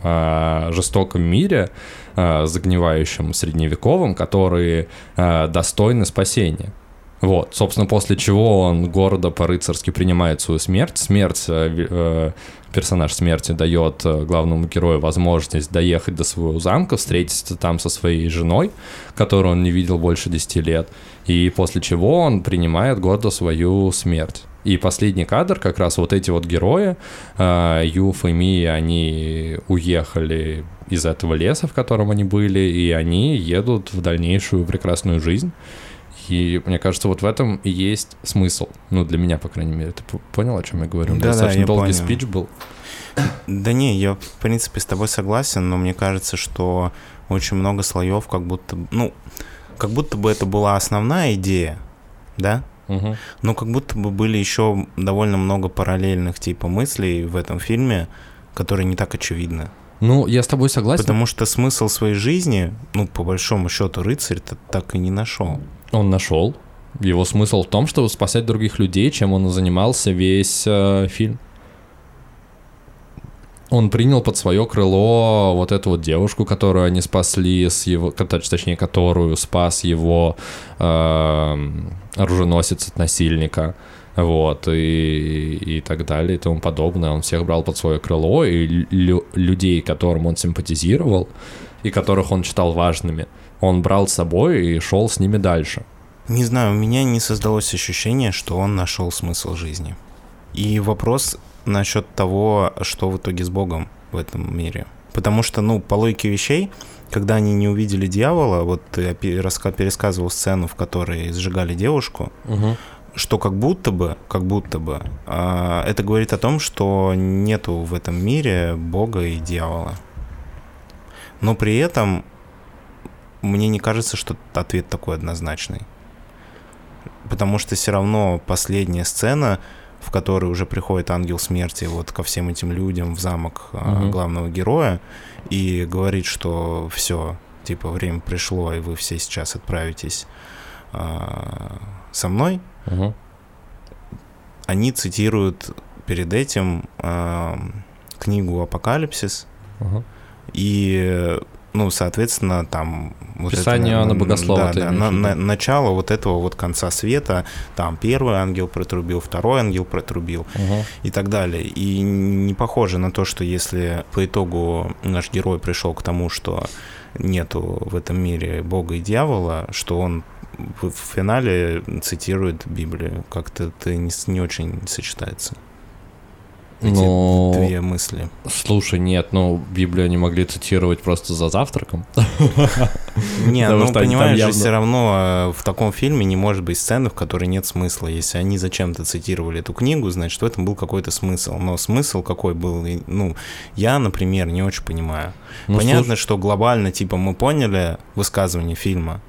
жестоком мире, загнивающем средневековом, которые достойны спасения. Вот, собственно, после чего он гордо по-рыцарски принимает свою смерть. Персонаж смерти дает главному герою возможность доехать до своего замка, встретиться там со своей женой, которую он не видел больше 10 лет, и после чего он принимает гордо свою смерть. И последний кадр, как раз вот эти вот герои, Юф и Мия, они уехали из этого леса, в котором они были, и они едут в дальнейшую прекрасную жизнь. И мне кажется, вот в этом и есть смысл. Ну, для меня, по крайней мере. Ты понял, о чем я говорю? Да, достаточно долгий спич был. Да не, я, в принципе, с тобой согласен, но мне кажется, что очень много слоев, как будто... Ну, как будто бы это была основная идея, да? Угу. Но как будто бы были еще довольно много параллельных типа мыслей в этом фильме, которые не так очевидны. Ну, я с тобой согласен. Потому что смысл своей жизни, ну, по большому счету, рыцарь-то так и не нашел. Он нашел. Его смысл в том, чтобы спасать других людей, чем он и занимался весь фильм. Он принял под свое крыло вот эту вот девушку, которую они спасли, точнее, которую спас его оруженосец от насильника. Вот, и так далее, и тому подобное. Он всех брал под свое крыло, и людей, которым он симпатизировал, и которых он считал важными, он брал с собой и шел с ними дальше. Не знаю, у меня не создалось ощущение, что он нашел смысл жизни. И вопрос насчет того, что в итоге с Богом в этом мире. Потому что, ну, по логике вещей, когда они не увидели дьявола, вот я пересказывал сцену, в которой сжигали девушку, угу. Что как будто бы, это говорит о том, что нету в этом мире Бога и дьявола. Но при этом мне не кажется, что ответ такой однозначный. Потому что все равно последняя сцена, в которой уже приходит ангел смерти вот ко всем этим людям в замок главного героя и говорит, что все, типа, время пришло, и вы все сейчас отправитесь со мной. Угу. Они цитируют перед этим книгу «Апокалипсис». Угу. И, ну, соответственно, там... Вот Писание Иоанна Богослова. Да, начало вот этого вот конца света. Там первый ангел протрубил, второй ангел протрубил, угу. и так далее. И не похоже на то, что если по итогу наш герой пришел к тому, что нету в этом мире Бога и дьявола, что он в финале цитирует Библию. Как-то это не очень сочетается. эти две мысли. Слушай, нет, Библию они могли цитировать просто за завтраком. Не, понимаешь, же все равно в таком фильме не может быть сцены, в которой нет смысла. Если они зачем-то цитировали эту книгу, значит, в этом был какой-то смысл. Но смысл какой был, я, например, не очень понимаю. Понятно, что глобально, мы поняли высказывание фильма,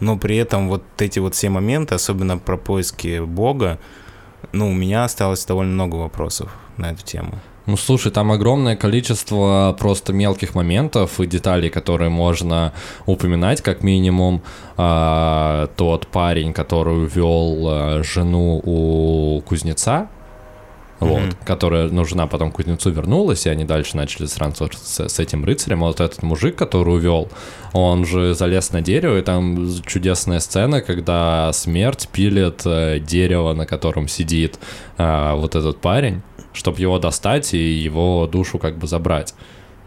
но при этом вот эти вот все моменты, особенно про поиски Бога, у меня осталось довольно много вопросов на эту тему. Слушай, там огромное количество просто мелких моментов и деталей, которые можно упоминать, как минимум, тот парень, который увел жену у кузнеца, которая, жена потом к кузнецу вернулась, и они дальше начали сранцу с этим рыцарем. Вот этот мужик, который увел, он же залез на дерево, и там чудесная сцена, когда смерть пилит дерево, на котором сидит вот этот парень, чтобы его достать и его душу как бы забрать.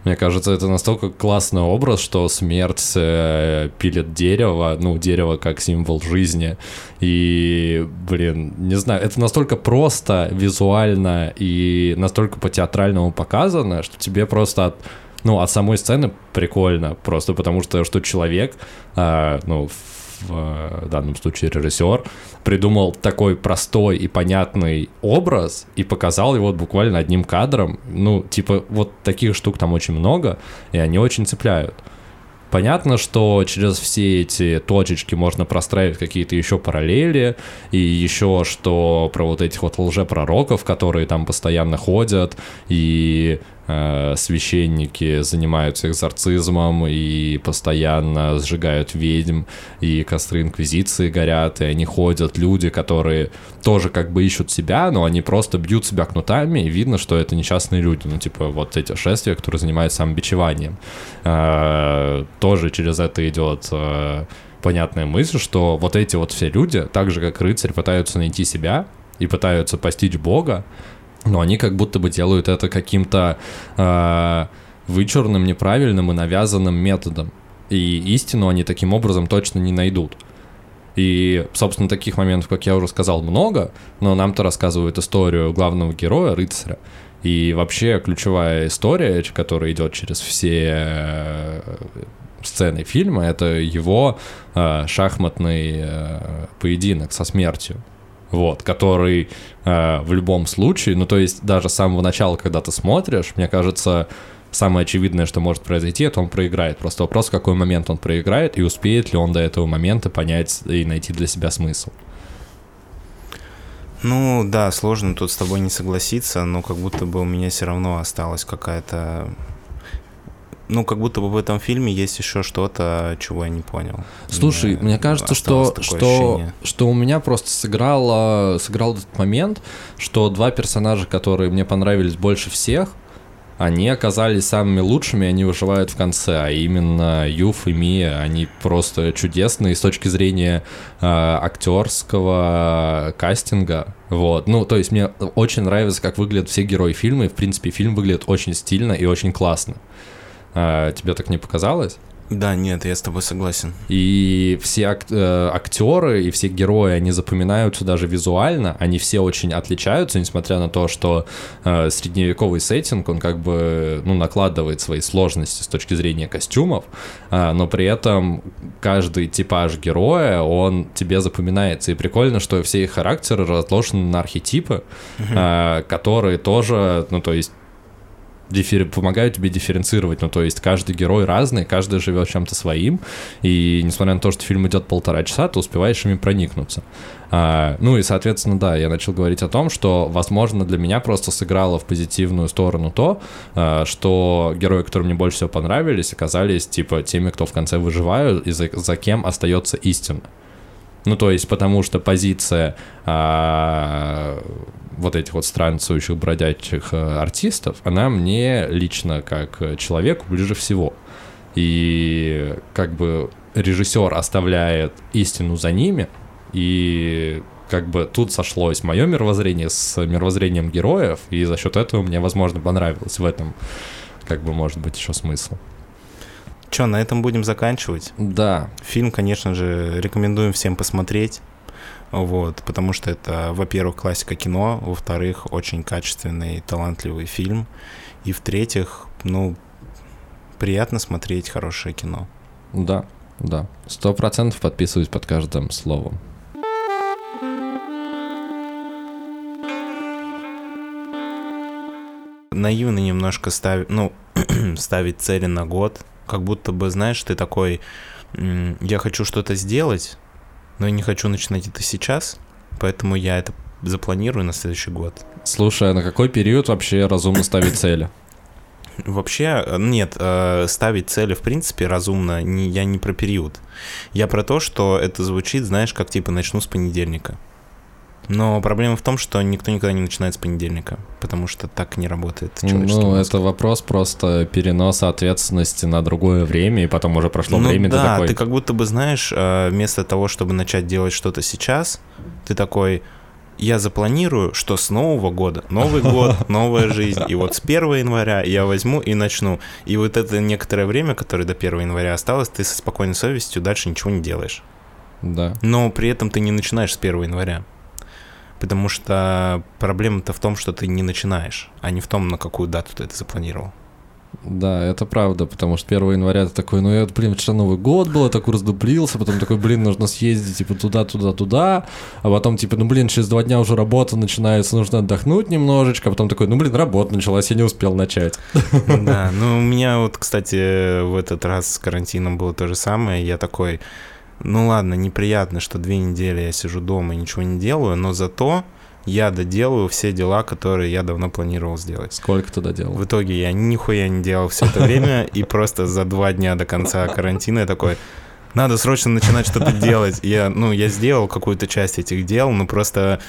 Мне кажется, это настолько классный образ, что смерть пилит дерево, дерево как символ жизни. И, не знаю, это настолько просто визуально и настолько по-театральному показано, что тебе просто от самой сцены прикольно, просто потому что человек, в данном случае режиссер, придумал такой простой и понятный образ и показал его буквально одним кадром. Вот таких штук там очень много, и они очень цепляют. Понятно, что через все эти точечки можно простраивать какие-то еще параллели, и еще что про вот этих вот лжепророков, которые там постоянно ходят, и священники занимаются экзорцизмом, и постоянно сжигают ведьм, и костры инквизиции горят, и они ходят, люди, которые тоже как бы ищут себя, но они просто бьют себя кнутами, и видно, что это несчастные люди, вот эти шествия, которые занимаются самобичеванием. Тоже через это идет понятная мысль, что вот эти вот все люди, так же как рыцарь, пытаются найти себя и пытаются постичь Бога, но они как будто бы делают это каким-то вычурным, неправильным и навязанным методом. И истину они таким образом точно не найдут. И, собственно, таких моментов, как я уже сказал, много, но нам-то рассказывают историю главного героя, рыцаря. И вообще ключевая история, которая идет через все сцены фильма, это его шахматный поединок со смертью. Который в любом случае, даже с самого начала, когда ты смотришь, мне кажется, самое очевидное, что может произойти, это он проиграет. Просто вопрос, в какой момент он проиграет, и успеет ли он до этого момента понять и найти для себя смысл. Да, сложно тут с тобой не согласиться, но как будто бы у меня все равно осталась какая-то... как будто бы в этом фильме есть еще что-то, чего я не понял. Слушай, мне кажется, что у меня просто сыграл этот момент, что два персонажа, которые мне понравились больше всех, они оказались самыми лучшими, они выживают в конце, а именно Юф и Мия, они просто чудесные с точки зрения актерского кастинга. То есть мне очень нравится, как выглядят все герои фильма, и в принципе фильм выглядит очень стильно и очень классно. Тебе так не показалось? Да, нет, я с тобой согласен. И все актеры и все герои, они запоминаются даже визуально, они все очень отличаются, несмотря на то, что средневековый сеттинг, он как бы накладывает свои сложности с точки зрения костюмов, но при этом каждый типаж героя, он тебе запоминается. И прикольно, что все их характеры разложены на архетипы, которые тоже, помогают тебе дифференцировать, каждый герой разный, каждый живет чем-то своим, и несмотря на то, что фильм идет 1,5 часа, ты успеваешь ими проникнуться. И, соответственно, да, я начал говорить о том, что, возможно, для меня просто сыграло в позитивную сторону то, что герои, которые мне больше всего понравились, оказались теми, кто в конце выживают и за кем остается истина. Потому что позиция вот этих вот странствующих, бродячих артистов, она мне лично, как человеку, ближе всего. И как бы режиссер оставляет истину за ними, и как бы тут сошлось мое мировоззрение с мировоззрением героев, и за счет этого мне, возможно, понравилось в этом, как бы, может быть, еще смысл. Что, на этом будем заканчивать? Да. Фильм, конечно же, рекомендуем всем посмотреть. Вот, потому что это, во-первых, классика кино, во-вторых, очень качественный, талантливый фильм, и в-третьих, ну, приятно смотреть хорошее кино. Да, да, 100% подписываюсь под каждым словом. Наивно немножко ставить цели на год, как будто бы, знаешь, ты такой, я хочу что-то сделать, но я не хочу начинать это сейчас, поэтому я это запланирую на следующий год. Слушай, а на какой период вообще разумно ставить цели? Вообще, нет, ставить цели, в принципе, разумно, я не про период. Я про то, что это звучит, знаешь, как типа начну с понедельника. Но проблема в том, что никто никогда не начинает с понедельника, потому что так не работает человеческий мозг. Ну, это вопрос просто переноса ответственности на другое время, и потом уже прошло время. Да, ты как будто бы, знаешь, вместо того, чтобы начать делать что-то сейчас, ты такой, я запланирую, что с нового года, Новый год, новая жизнь, и вот с 1 января я возьму и начну. И вот это некоторое время, которое до 1 января осталось, ты со спокойной совестью дальше ничего не делаешь. Да. Но при этом ты не начинаешь с 1 января. Потому что проблема-то в том, что ты не начинаешь, а не в том, на какую дату ты это запланировал. Да, это правда, потому что 1 января ты такой, ну я, блин, вчера Новый год был, я такой раздублился, потом такой, блин, нужно съездить, типа, туда, а потом, типа, ну, блин, через 2 дня уже работа начинается, нужно отдохнуть немножечко, а потом такой, ну, блин, работа началась, я не успел начать. Да, ну, у меня вот, кстати, в этот раз с карантином было то же самое, я такой... Ну ладно, неприятно, что 2 недели я сижу дома и ничего не делаю, но зато я доделаю все дела, которые я давно планировал сделать. Сколько ты доделал? В итоге я нихуя не делал все это время, и просто за 2 дня до конца карантина я такой, надо срочно начинать что-то делать. Я сделал какую-то часть этих дел, но просто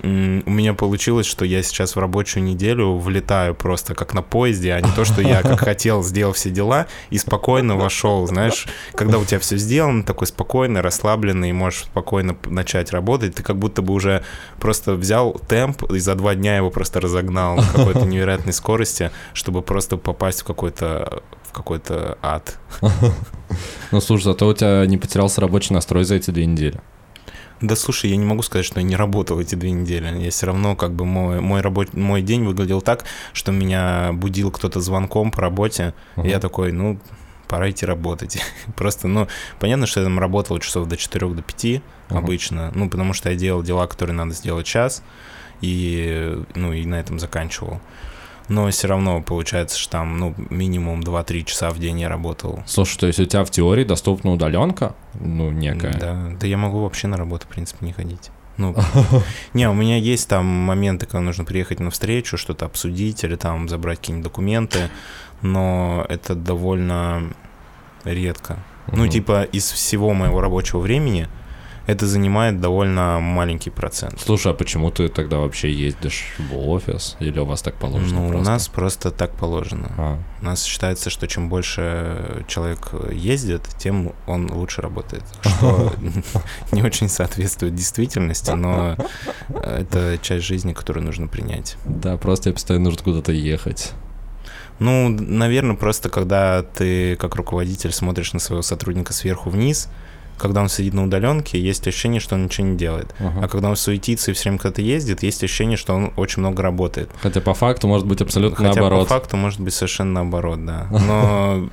у меня получилось, что я сейчас в рабочую неделю влетаю просто как на поезде, а не то, что я как хотел, сделал все дела и спокойно вошел, знаешь, когда у тебя все сделано, такой спокойный, расслабленный, можешь спокойно начать работать, ты как будто бы уже просто взял темп и за 2 дня его просто разогнал на какой-то невероятной скорости, чтобы просто попасть в какой-то ад. Ну, слушай, зато у тебя не потерялся рабочий настрой за эти 2 недели. Да, слушай, я не могу сказать, что я не работал эти 2 недели. Я все равно, как бы, мой день выглядел так, что меня будил кто-то звонком по работе. Uh-huh. И я такой, ну, пора идти работать. Просто, ну, понятно, что я там работал часов до 4, до 5 обычно. Ну, потому что я делал дела, которые надо сделать сейчас. И на этом заканчивал. Но все равно получается, что там, минимум 2-3 часа в день я работал. Слушай, то есть у тебя в теории доступна удаленка? Ну, некая. Да я могу вообще на работу, в принципе, не ходить. Ну, не, у меня есть там моменты, когда нужно приехать на встречу, что-то обсудить или там забрать какие-нибудь документы, но это довольно редко. Ну, типа, из всего моего рабочего времени это занимает довольно маленький процент. Слушай, а почему ты тогда вообще ездишь в офис? Или у вас так положено? Ну, у нас просто так положено. У нас считается, что чем больше человек ездит, тем он лучше работает. Что не очень соответствует действительности, но это часть жизни, которую нужно принять. Да, просто я постоянно нужно куда-то ехать. Ну, наверное, просто когда ты как руководитель смотришь на своего сотрудника сверху вниз, когда он сидит на удаленке, есть ощущение, что он ничего не делает. Ага. А когда он суетится и все время кто-то ездит, есть ощущение, что он очень много работает. Хотя по факту может быть абсолютно наоборот. Хотя по факту может быть совершенно наоборот, да. Но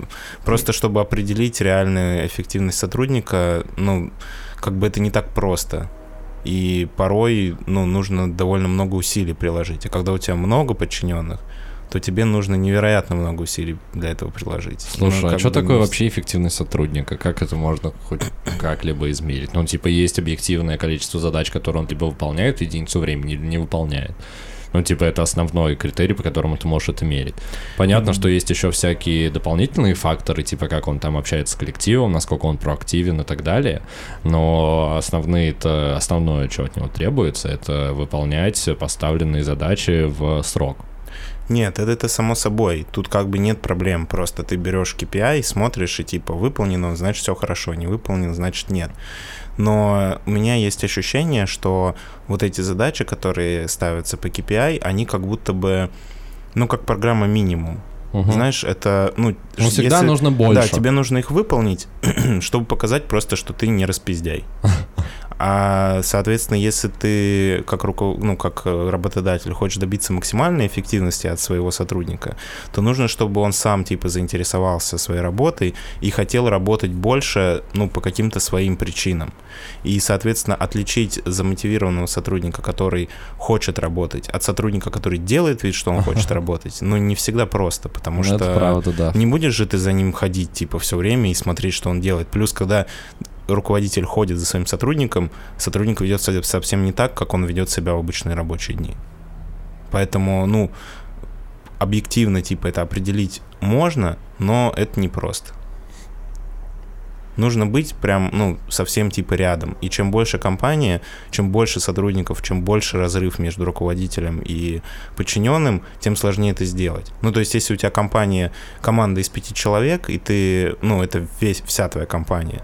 просто чтобы определить реальную эффективность сотрудника, ну, как бы это не так просто. И порой, нужно довольно много усилий приложить. А когда у тебя много подчиненных, то тебе нужно невероятно много усилий для этого приложить. Слушай, а что такое вообще эффективность сотрудника? Как это можно хоть как-либо измерить? Ну, типа, есть объективное количество задач, которые он либо выполняет единицу времени, или не выполняет. Ну, типа, это основной критерий, по которому ты можешь это мерить. Понятно, что есть еще всякие дополнительные факторы, типа, как он там общается с коллективом, насколько он проактивен и так далее, но основное, что от него требуется, это выполнять поставленные задачи в срок. Нет, это само собой, тут как бы нет проблем, просто ты берешь KPI, смотришь и типа выполнено, значит все хорошо, не выполнено, значит нет. Но у меня есть ощущение, что вот эти задачи, которые ставятся по KPI, они как будто бы, как программа минимум. Угу. Знаешь, это... Ну всегда нужно больше. Да, тебе нужно их выполнить, чтобы показать просто, что ты не распиздяй. А, соответственно, если ты как работодатель хочешь добиться максимальной эффективности от своего сотрудника, то нужно, чтобы он сам заинтересовался своей работой и хотел работать больше, по каким-то своим причинам. И, соответственно, отличить замотивированного сотрудника, который хочет работать, от сотрудника, который делает вид, что он хочет работать, не всегда просто, потому что не будешь же ты за ним ходить, все время и смотреть, что он делает. Плюс, когда руководитель ходит за своим сотрудником, сотрудник ведет себя совсем не так, как он ведет себя в обычные рабочие дни. Поэтому, объективно, это определить можно, но это непросто. Нужно быть прям, совсем рядом. И чем больше компания, чем больше сотрудников, чем больше разрыв между руководителем и подчиненным, тем сложнее это сделать. То есть, если у тебя команда из 5 человек, и ты, это вся твоя компания,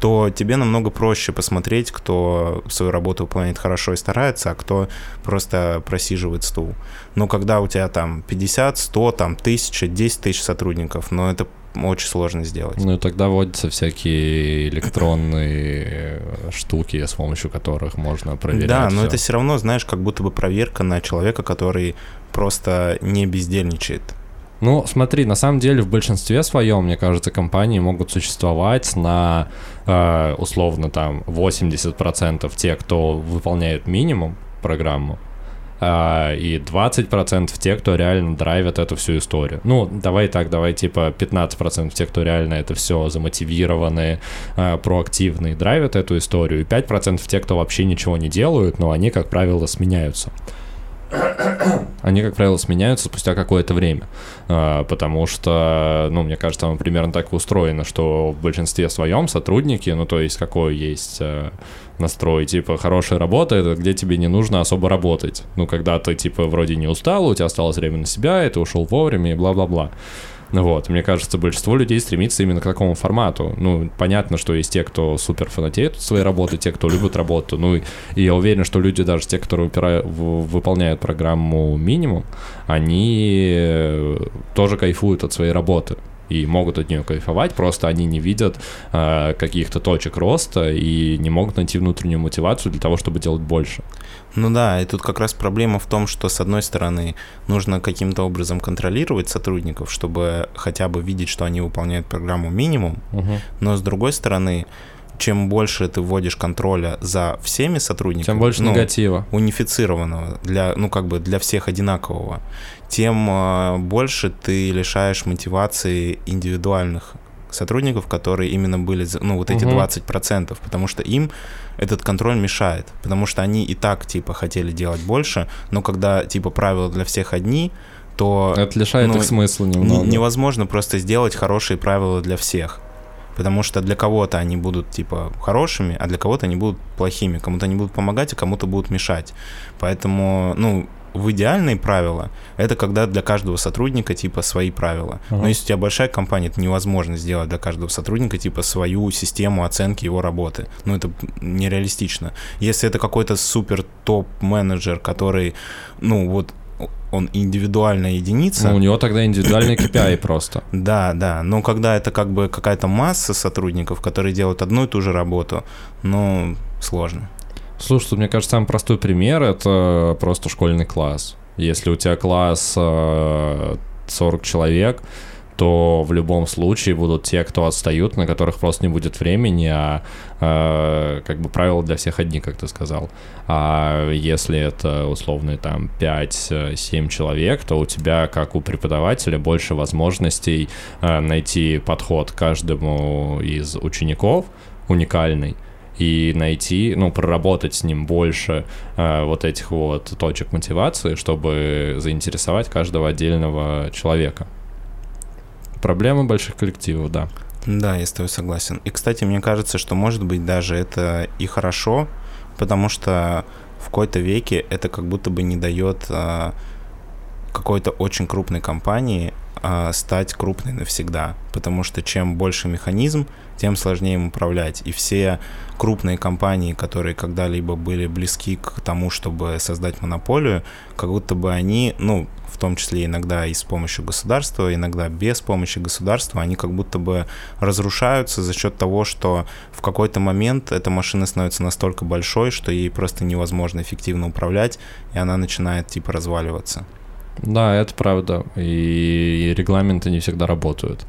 то тебе намного проще посмотреть, кто свою работу выполняет хорошо и старается, а кто просто просиживает стул. Но когда у тебя 50, 100, 1000, 10 тысяч сотрудников, это очень сложно сделать. И тогда вводятся всякие электронные штуки, с помощью которых можно проверять. Да, но всё. Это все равно, как будто бы проверка на человека, который просто не бездельничает. Смотри, на самом деле в большинстве своем, мне кажется, компании могут существовать на, условно, 80% те, кто выполняет минимум программу, и 20% те, кто реально драйвят эту всю историю. 15% те, кто реально это все замотивированы, проактивны, драйвят эту историю, и 5% те, кто вообще ничего не делают, но они, как правило, сменяются. Они, как правило, сменяются спустя какое-то время, потому что, мне кажется, оно примерно так устроено, что в большинстве своем сотрудники, какой есть настрой, хорошая работа — это где тебе не нужно особо работать. Когда ты, вроде не устал, у тебя осталось время на себя, и ты ушел вовремя и бла-бла-бла. Мне кажется, большинство людей стремится именно к такому формату. Понятно, что есть те, кто супер фанатеет от своей работы, те, кто любит работу. И я уверен, что люди, даже те, которые выполняют программу минимум, они тоже кайфуют от своей работы и могут от нее кайфовать, просто они не видят каких-то точек роста и не могут найти внутреннюю мотивацию для того, чтобы делать больше. И тут как раз проблема в том, что, с одной стороны, нужно каким-то образом контролировать сотрудников, чтобы хотя бы видеть, что они выполняют программу минимум, но, с другой стороны, чем больше ты вводишь контроля за всеми сотрудниками, тем больше негатива. Унифицированного, для всех одинакового, тем больше ты лишаешь мотивации индивидуальных сотрудников, которые именно были, эти 20%, потому что им этот контроль мешает, потому что они и так, хотели делать больше, но когда, правила для всех одни, то... Это лишает их смысла немного. Невозможно просто сделать хорошие правила для всех. Потому что для кого-то они будут хорошими, а для кого-то они будут плохими. Кому-то они будут помогать, а кому-то будут мешать. Поэтому, в идеальные правила — это когда для каждого сотрудника свои правила. Но если у тебя большая компания, это невозможно сделать для каждого сотрудника свою систему оценки его работы. Это нереалистично. Если это какой-то супер топ-менеджер, который, он индивидуальная единица. У него тогда индивидуальный KPI просто. Да. Но когда это какая-то масса сотрудников, которые делают одну и ту же работу, сложно. Слушай, мне кажется, самый простой пример — это просто школьный класс. Если у тебя класс 40 человек, то в любом случае будут те, кто отстают, на которых просто не будет времени, правила для всех одни, как ты сказал. А если это условные 5-7 человек, то у тебя, как у преподавателя, больше возможностей найти подход к каждому из учеников уникальный, и найти, проработать с ним больше этих точек мотивации, чтобы заинтересовать каждого отдельного человека. Проблема больших коллективов, да. Да, я с тобой согласен. И, кстати, мне кажется, что, может быть, даже это и хорошо, потому что в какой-то веке это как будто бы не дает какой-то очень крупной компании стать крупной навсегда, потому что чем больше механизм, тем сложнее им управлять. И все крупные компании, которые когда-либо были близки к тому, чтобы создать монополию, как будто бы они, ну, в том числе иногда и с помощью государства, иногда без помощи государства, они как будто бы разрушаются за счет того, что в какой-то момент эта машина становится настолько большой, что ей просто невозможно эффективно управлять, и она начинает типа разваливаться. Да, это правда. И регламенты не всегда работают.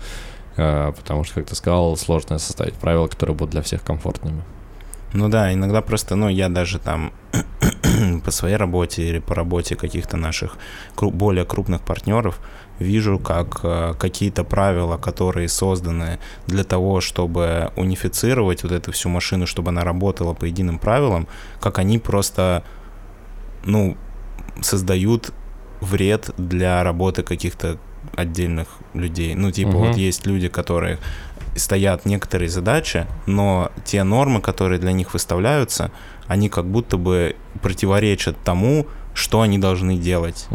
Потому что, как ты сказал, сложно составить правила, которые будут для всех комфортными. Ну да, иногда просто, ну, я даже там по своей работе или по работе каких-то наших более крупных партнеров вижу, как какие-то правила, которые созданы для того, чтобы унифицировать вот эту всю машину, чтобы она работала по единым правилам, как они просто, ну, создают вред для работы каких-то отдельных людей. Ну, типа, вот есть люди, которые стоят некоторые задачи, но те нормы, которые для них выставляются, они как будто бы противоречат тому, что они должны делать.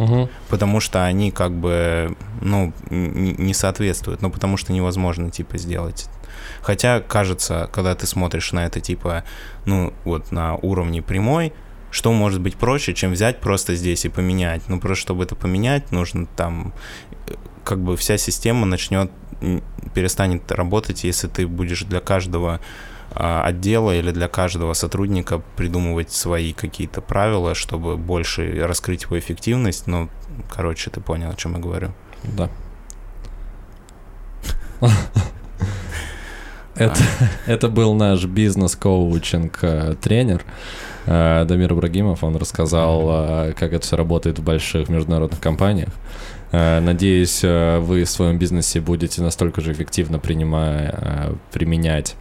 Потому что они как бы, ну, не соответствуют, но потому что невозможно, типа, сделать. Хотя, кажется, когда ты смотришь на это, типа, ну, вот на уровне прямой, что может быть проще, чем взять просто здесь и поменять? Ну, просто чтобы это поменять, нужно там... Как бы вся система перестанет работать, если ты будешь для каждого отдела или для каждого сотрудника придумывать свои какие-то правила, чтобы больше раскрыть его эффективность. Ну, короче, ты понял, о чем я говорю. Да. Это был наш бизнес-коучинг-тренер. Дамир Ибрагимов, он рассказал, как это все работает в больших международных компаниях. Надеюсь, вы в своем бизнесе будете настолько же эффективно применять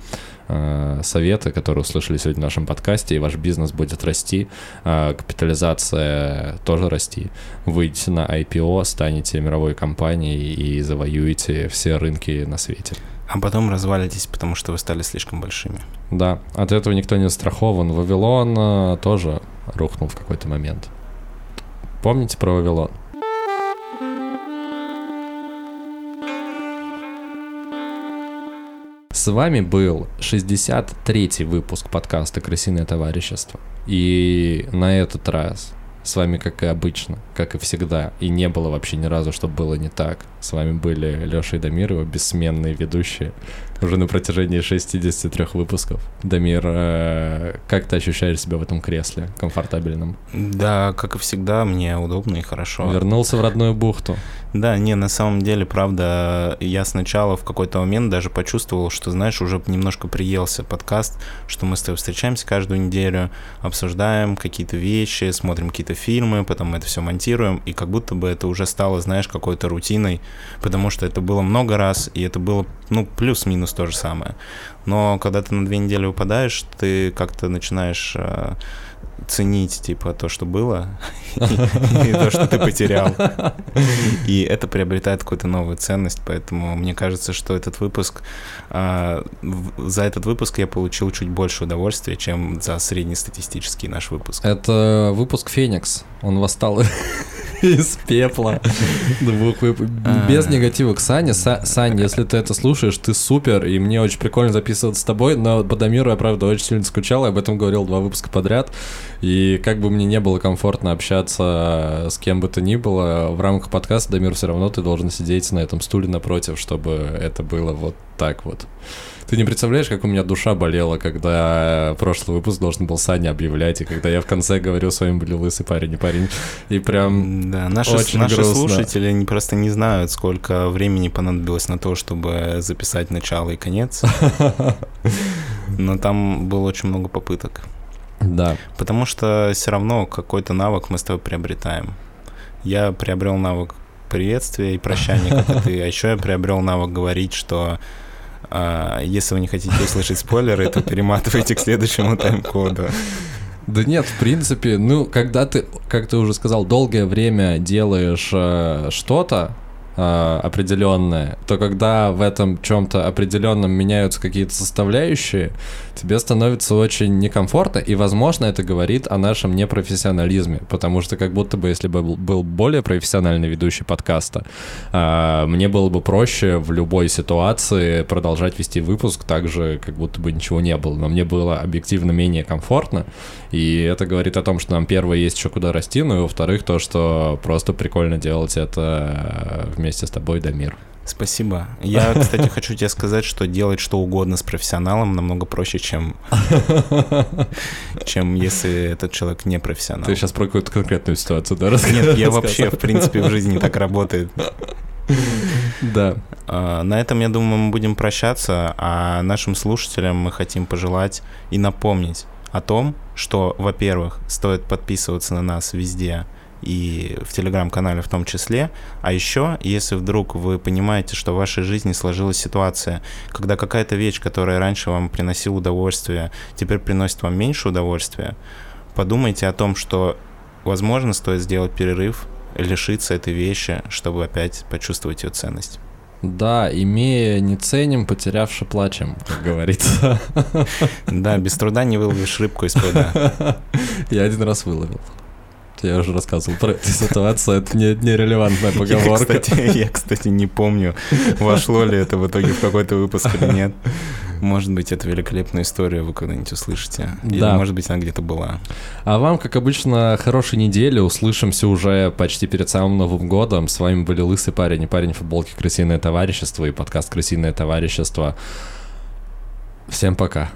советы, которые услышали сегодня в нашем подкасте, и ваш бизнес будет расти, капитализация тоже расти. Выйдете на IPO, станете мировой компанией и завоюете все рынки на свете. А потом развалитесь, потому что вы стали слишком большими. Да, от этого никто не застрахован. Вавилон тоже рухнул в какой-то момент. Помните про Вавилон? С вами был 63-й выпуск подкаста «Крысиное товарищество». И на этот раз с вами, как и обычно, как и всегда, и не было вообще ни разу, чтобы было не так. С вами были Лёша и Дамир, его бессменные ведущие, уже на протяжении 63 выпусков. Дамир, как ты ощущаешь себя в этом кресле комфортабельном? Да, как и всегда, мне удобно и хорошо. Вернулся в родную бухту. Да, не, на самом деле, правда, я сначала в какой-то момент даже почувствовал, что, знаешь, уже немножко приелся подкаст, что мы с тобой встречаемся каждую неделю, обсуждаем какие-то вещи, смотрим какие-то фильмы, потом это все монтируем, и как будто бы это уже стало, знаешь, какой-то рутиной, потому что это было много раз, и это было, ну, плюс-минус то же самое. Но когда ты на 2 недели выпадаешь, ты как-то начинаешь... ценить, типа, то, что было, и то, что ты потерял. И это приобретает какую-то новую ценность, поэтому мне кажется, что этот выпуск... За этот выпуск я получил чуть больше удовольствия, чем за среднестатистический наш выпуск. Это выпуск «Феникс». Он восстал из пепла. Без негатива к Сане. Сань, если ты это слушаешь, ты супер, и мне очень прикольно записываться с тобой, но по Дамиру я, правда, очень сильно скучал, я об этом говорил 2 выпуска подряд. И как бы мне не было комфортно общаться с кем бы то ни было, в рамках подкаста, Дамир, все равно ты должен сидеть на этом стуле напротив, чтобы это было вот так вот. Ты не представляешь, как у меня душа болела, когда прошлый выпуск должен был Саня объявлять, и когда я в конце говорю, с вами были лысый парень и парень. И прям да, наши слушатели просто не знают, сколько времени понадобилось на то, чтобы записать начало и конец. Но там было очень много попыток. Да. Потому что все равно какой-то навык мы с тобой приобретаем. Я приобрел навык приветствия и прощания, как и ты. А еще я приобрел навык говорить, что если вы не хотите услышать спойлеры, то перематывайте к следующему тайм-коду. Да нет, в принципе, ну, когда ты, как ты уже сказал, долгое время делаешь что-то, определенное, то когда в этом чем-то определенном меняются какие-то составляющие, тебе становится очень некомфортно, и, возможно, это говорит о нашем непрофессионализме, потому что как будто бы, если бы был более профессиональный ведущий подкаста, мне было бы проще в любой ситуации продолжать вести выпуск так же, как будто бы ничего не было, но мне было объективно менее комфортно, и это говорит о том, что нам, первое, есть еще куда расти, ну и, во-вторых, то, что просто прикольно делать это вместе с тобой, Дамир. Спасибо. Я, кстати, хочу тебе сказать, что делать что угодно с профессионалом намного проще, чем если этот человек не профессионал. Ты сейчас про какую-то конкретную ситуацию, да, рассказываешь? Нет, я вообще, в принципе, в жизни так работает. Да. На этом, я думаю, мы будем прощаться, а нашим слушателям мы хотим пожелать и напомнить о том, что, во-первых, стоит подписываться на нас везде, и в телеграм-канале в том числе. А еще, если вдруг вы понимаете, что в вашей жизни сложилась ситуация, когда какая-то вещь, которая раньше вам приносила удовольствие, теперь приносит вам меньше удовольствия, подумайте о том, что, возможно, стоит сделать перерыв, лишиться этой вещи, чтобы опять почувствовать ее ценность. Да, имея не ценим, потерявши плачем, как говорится. Да, без труда не выловишь рыбку из пруда. Я один раз выловил. Я уже рассказывал про эту ситуацию, это нерелевантная поговорка. Я, кстати, не помню, вошло ли это в итоге в какой-то выпуск или нет. Может быть, эту великолепную историю вы когда-нибудь услышите. Или, да, может быть, она где-то была. А вам, как обычно, хорошей недели. Услышимся уже почти перед самым Новым годом. С вами были Лысый парень и парень в футболке «Крысиное товарищество» и подкаст «Крысиное товарищество». Всем пока.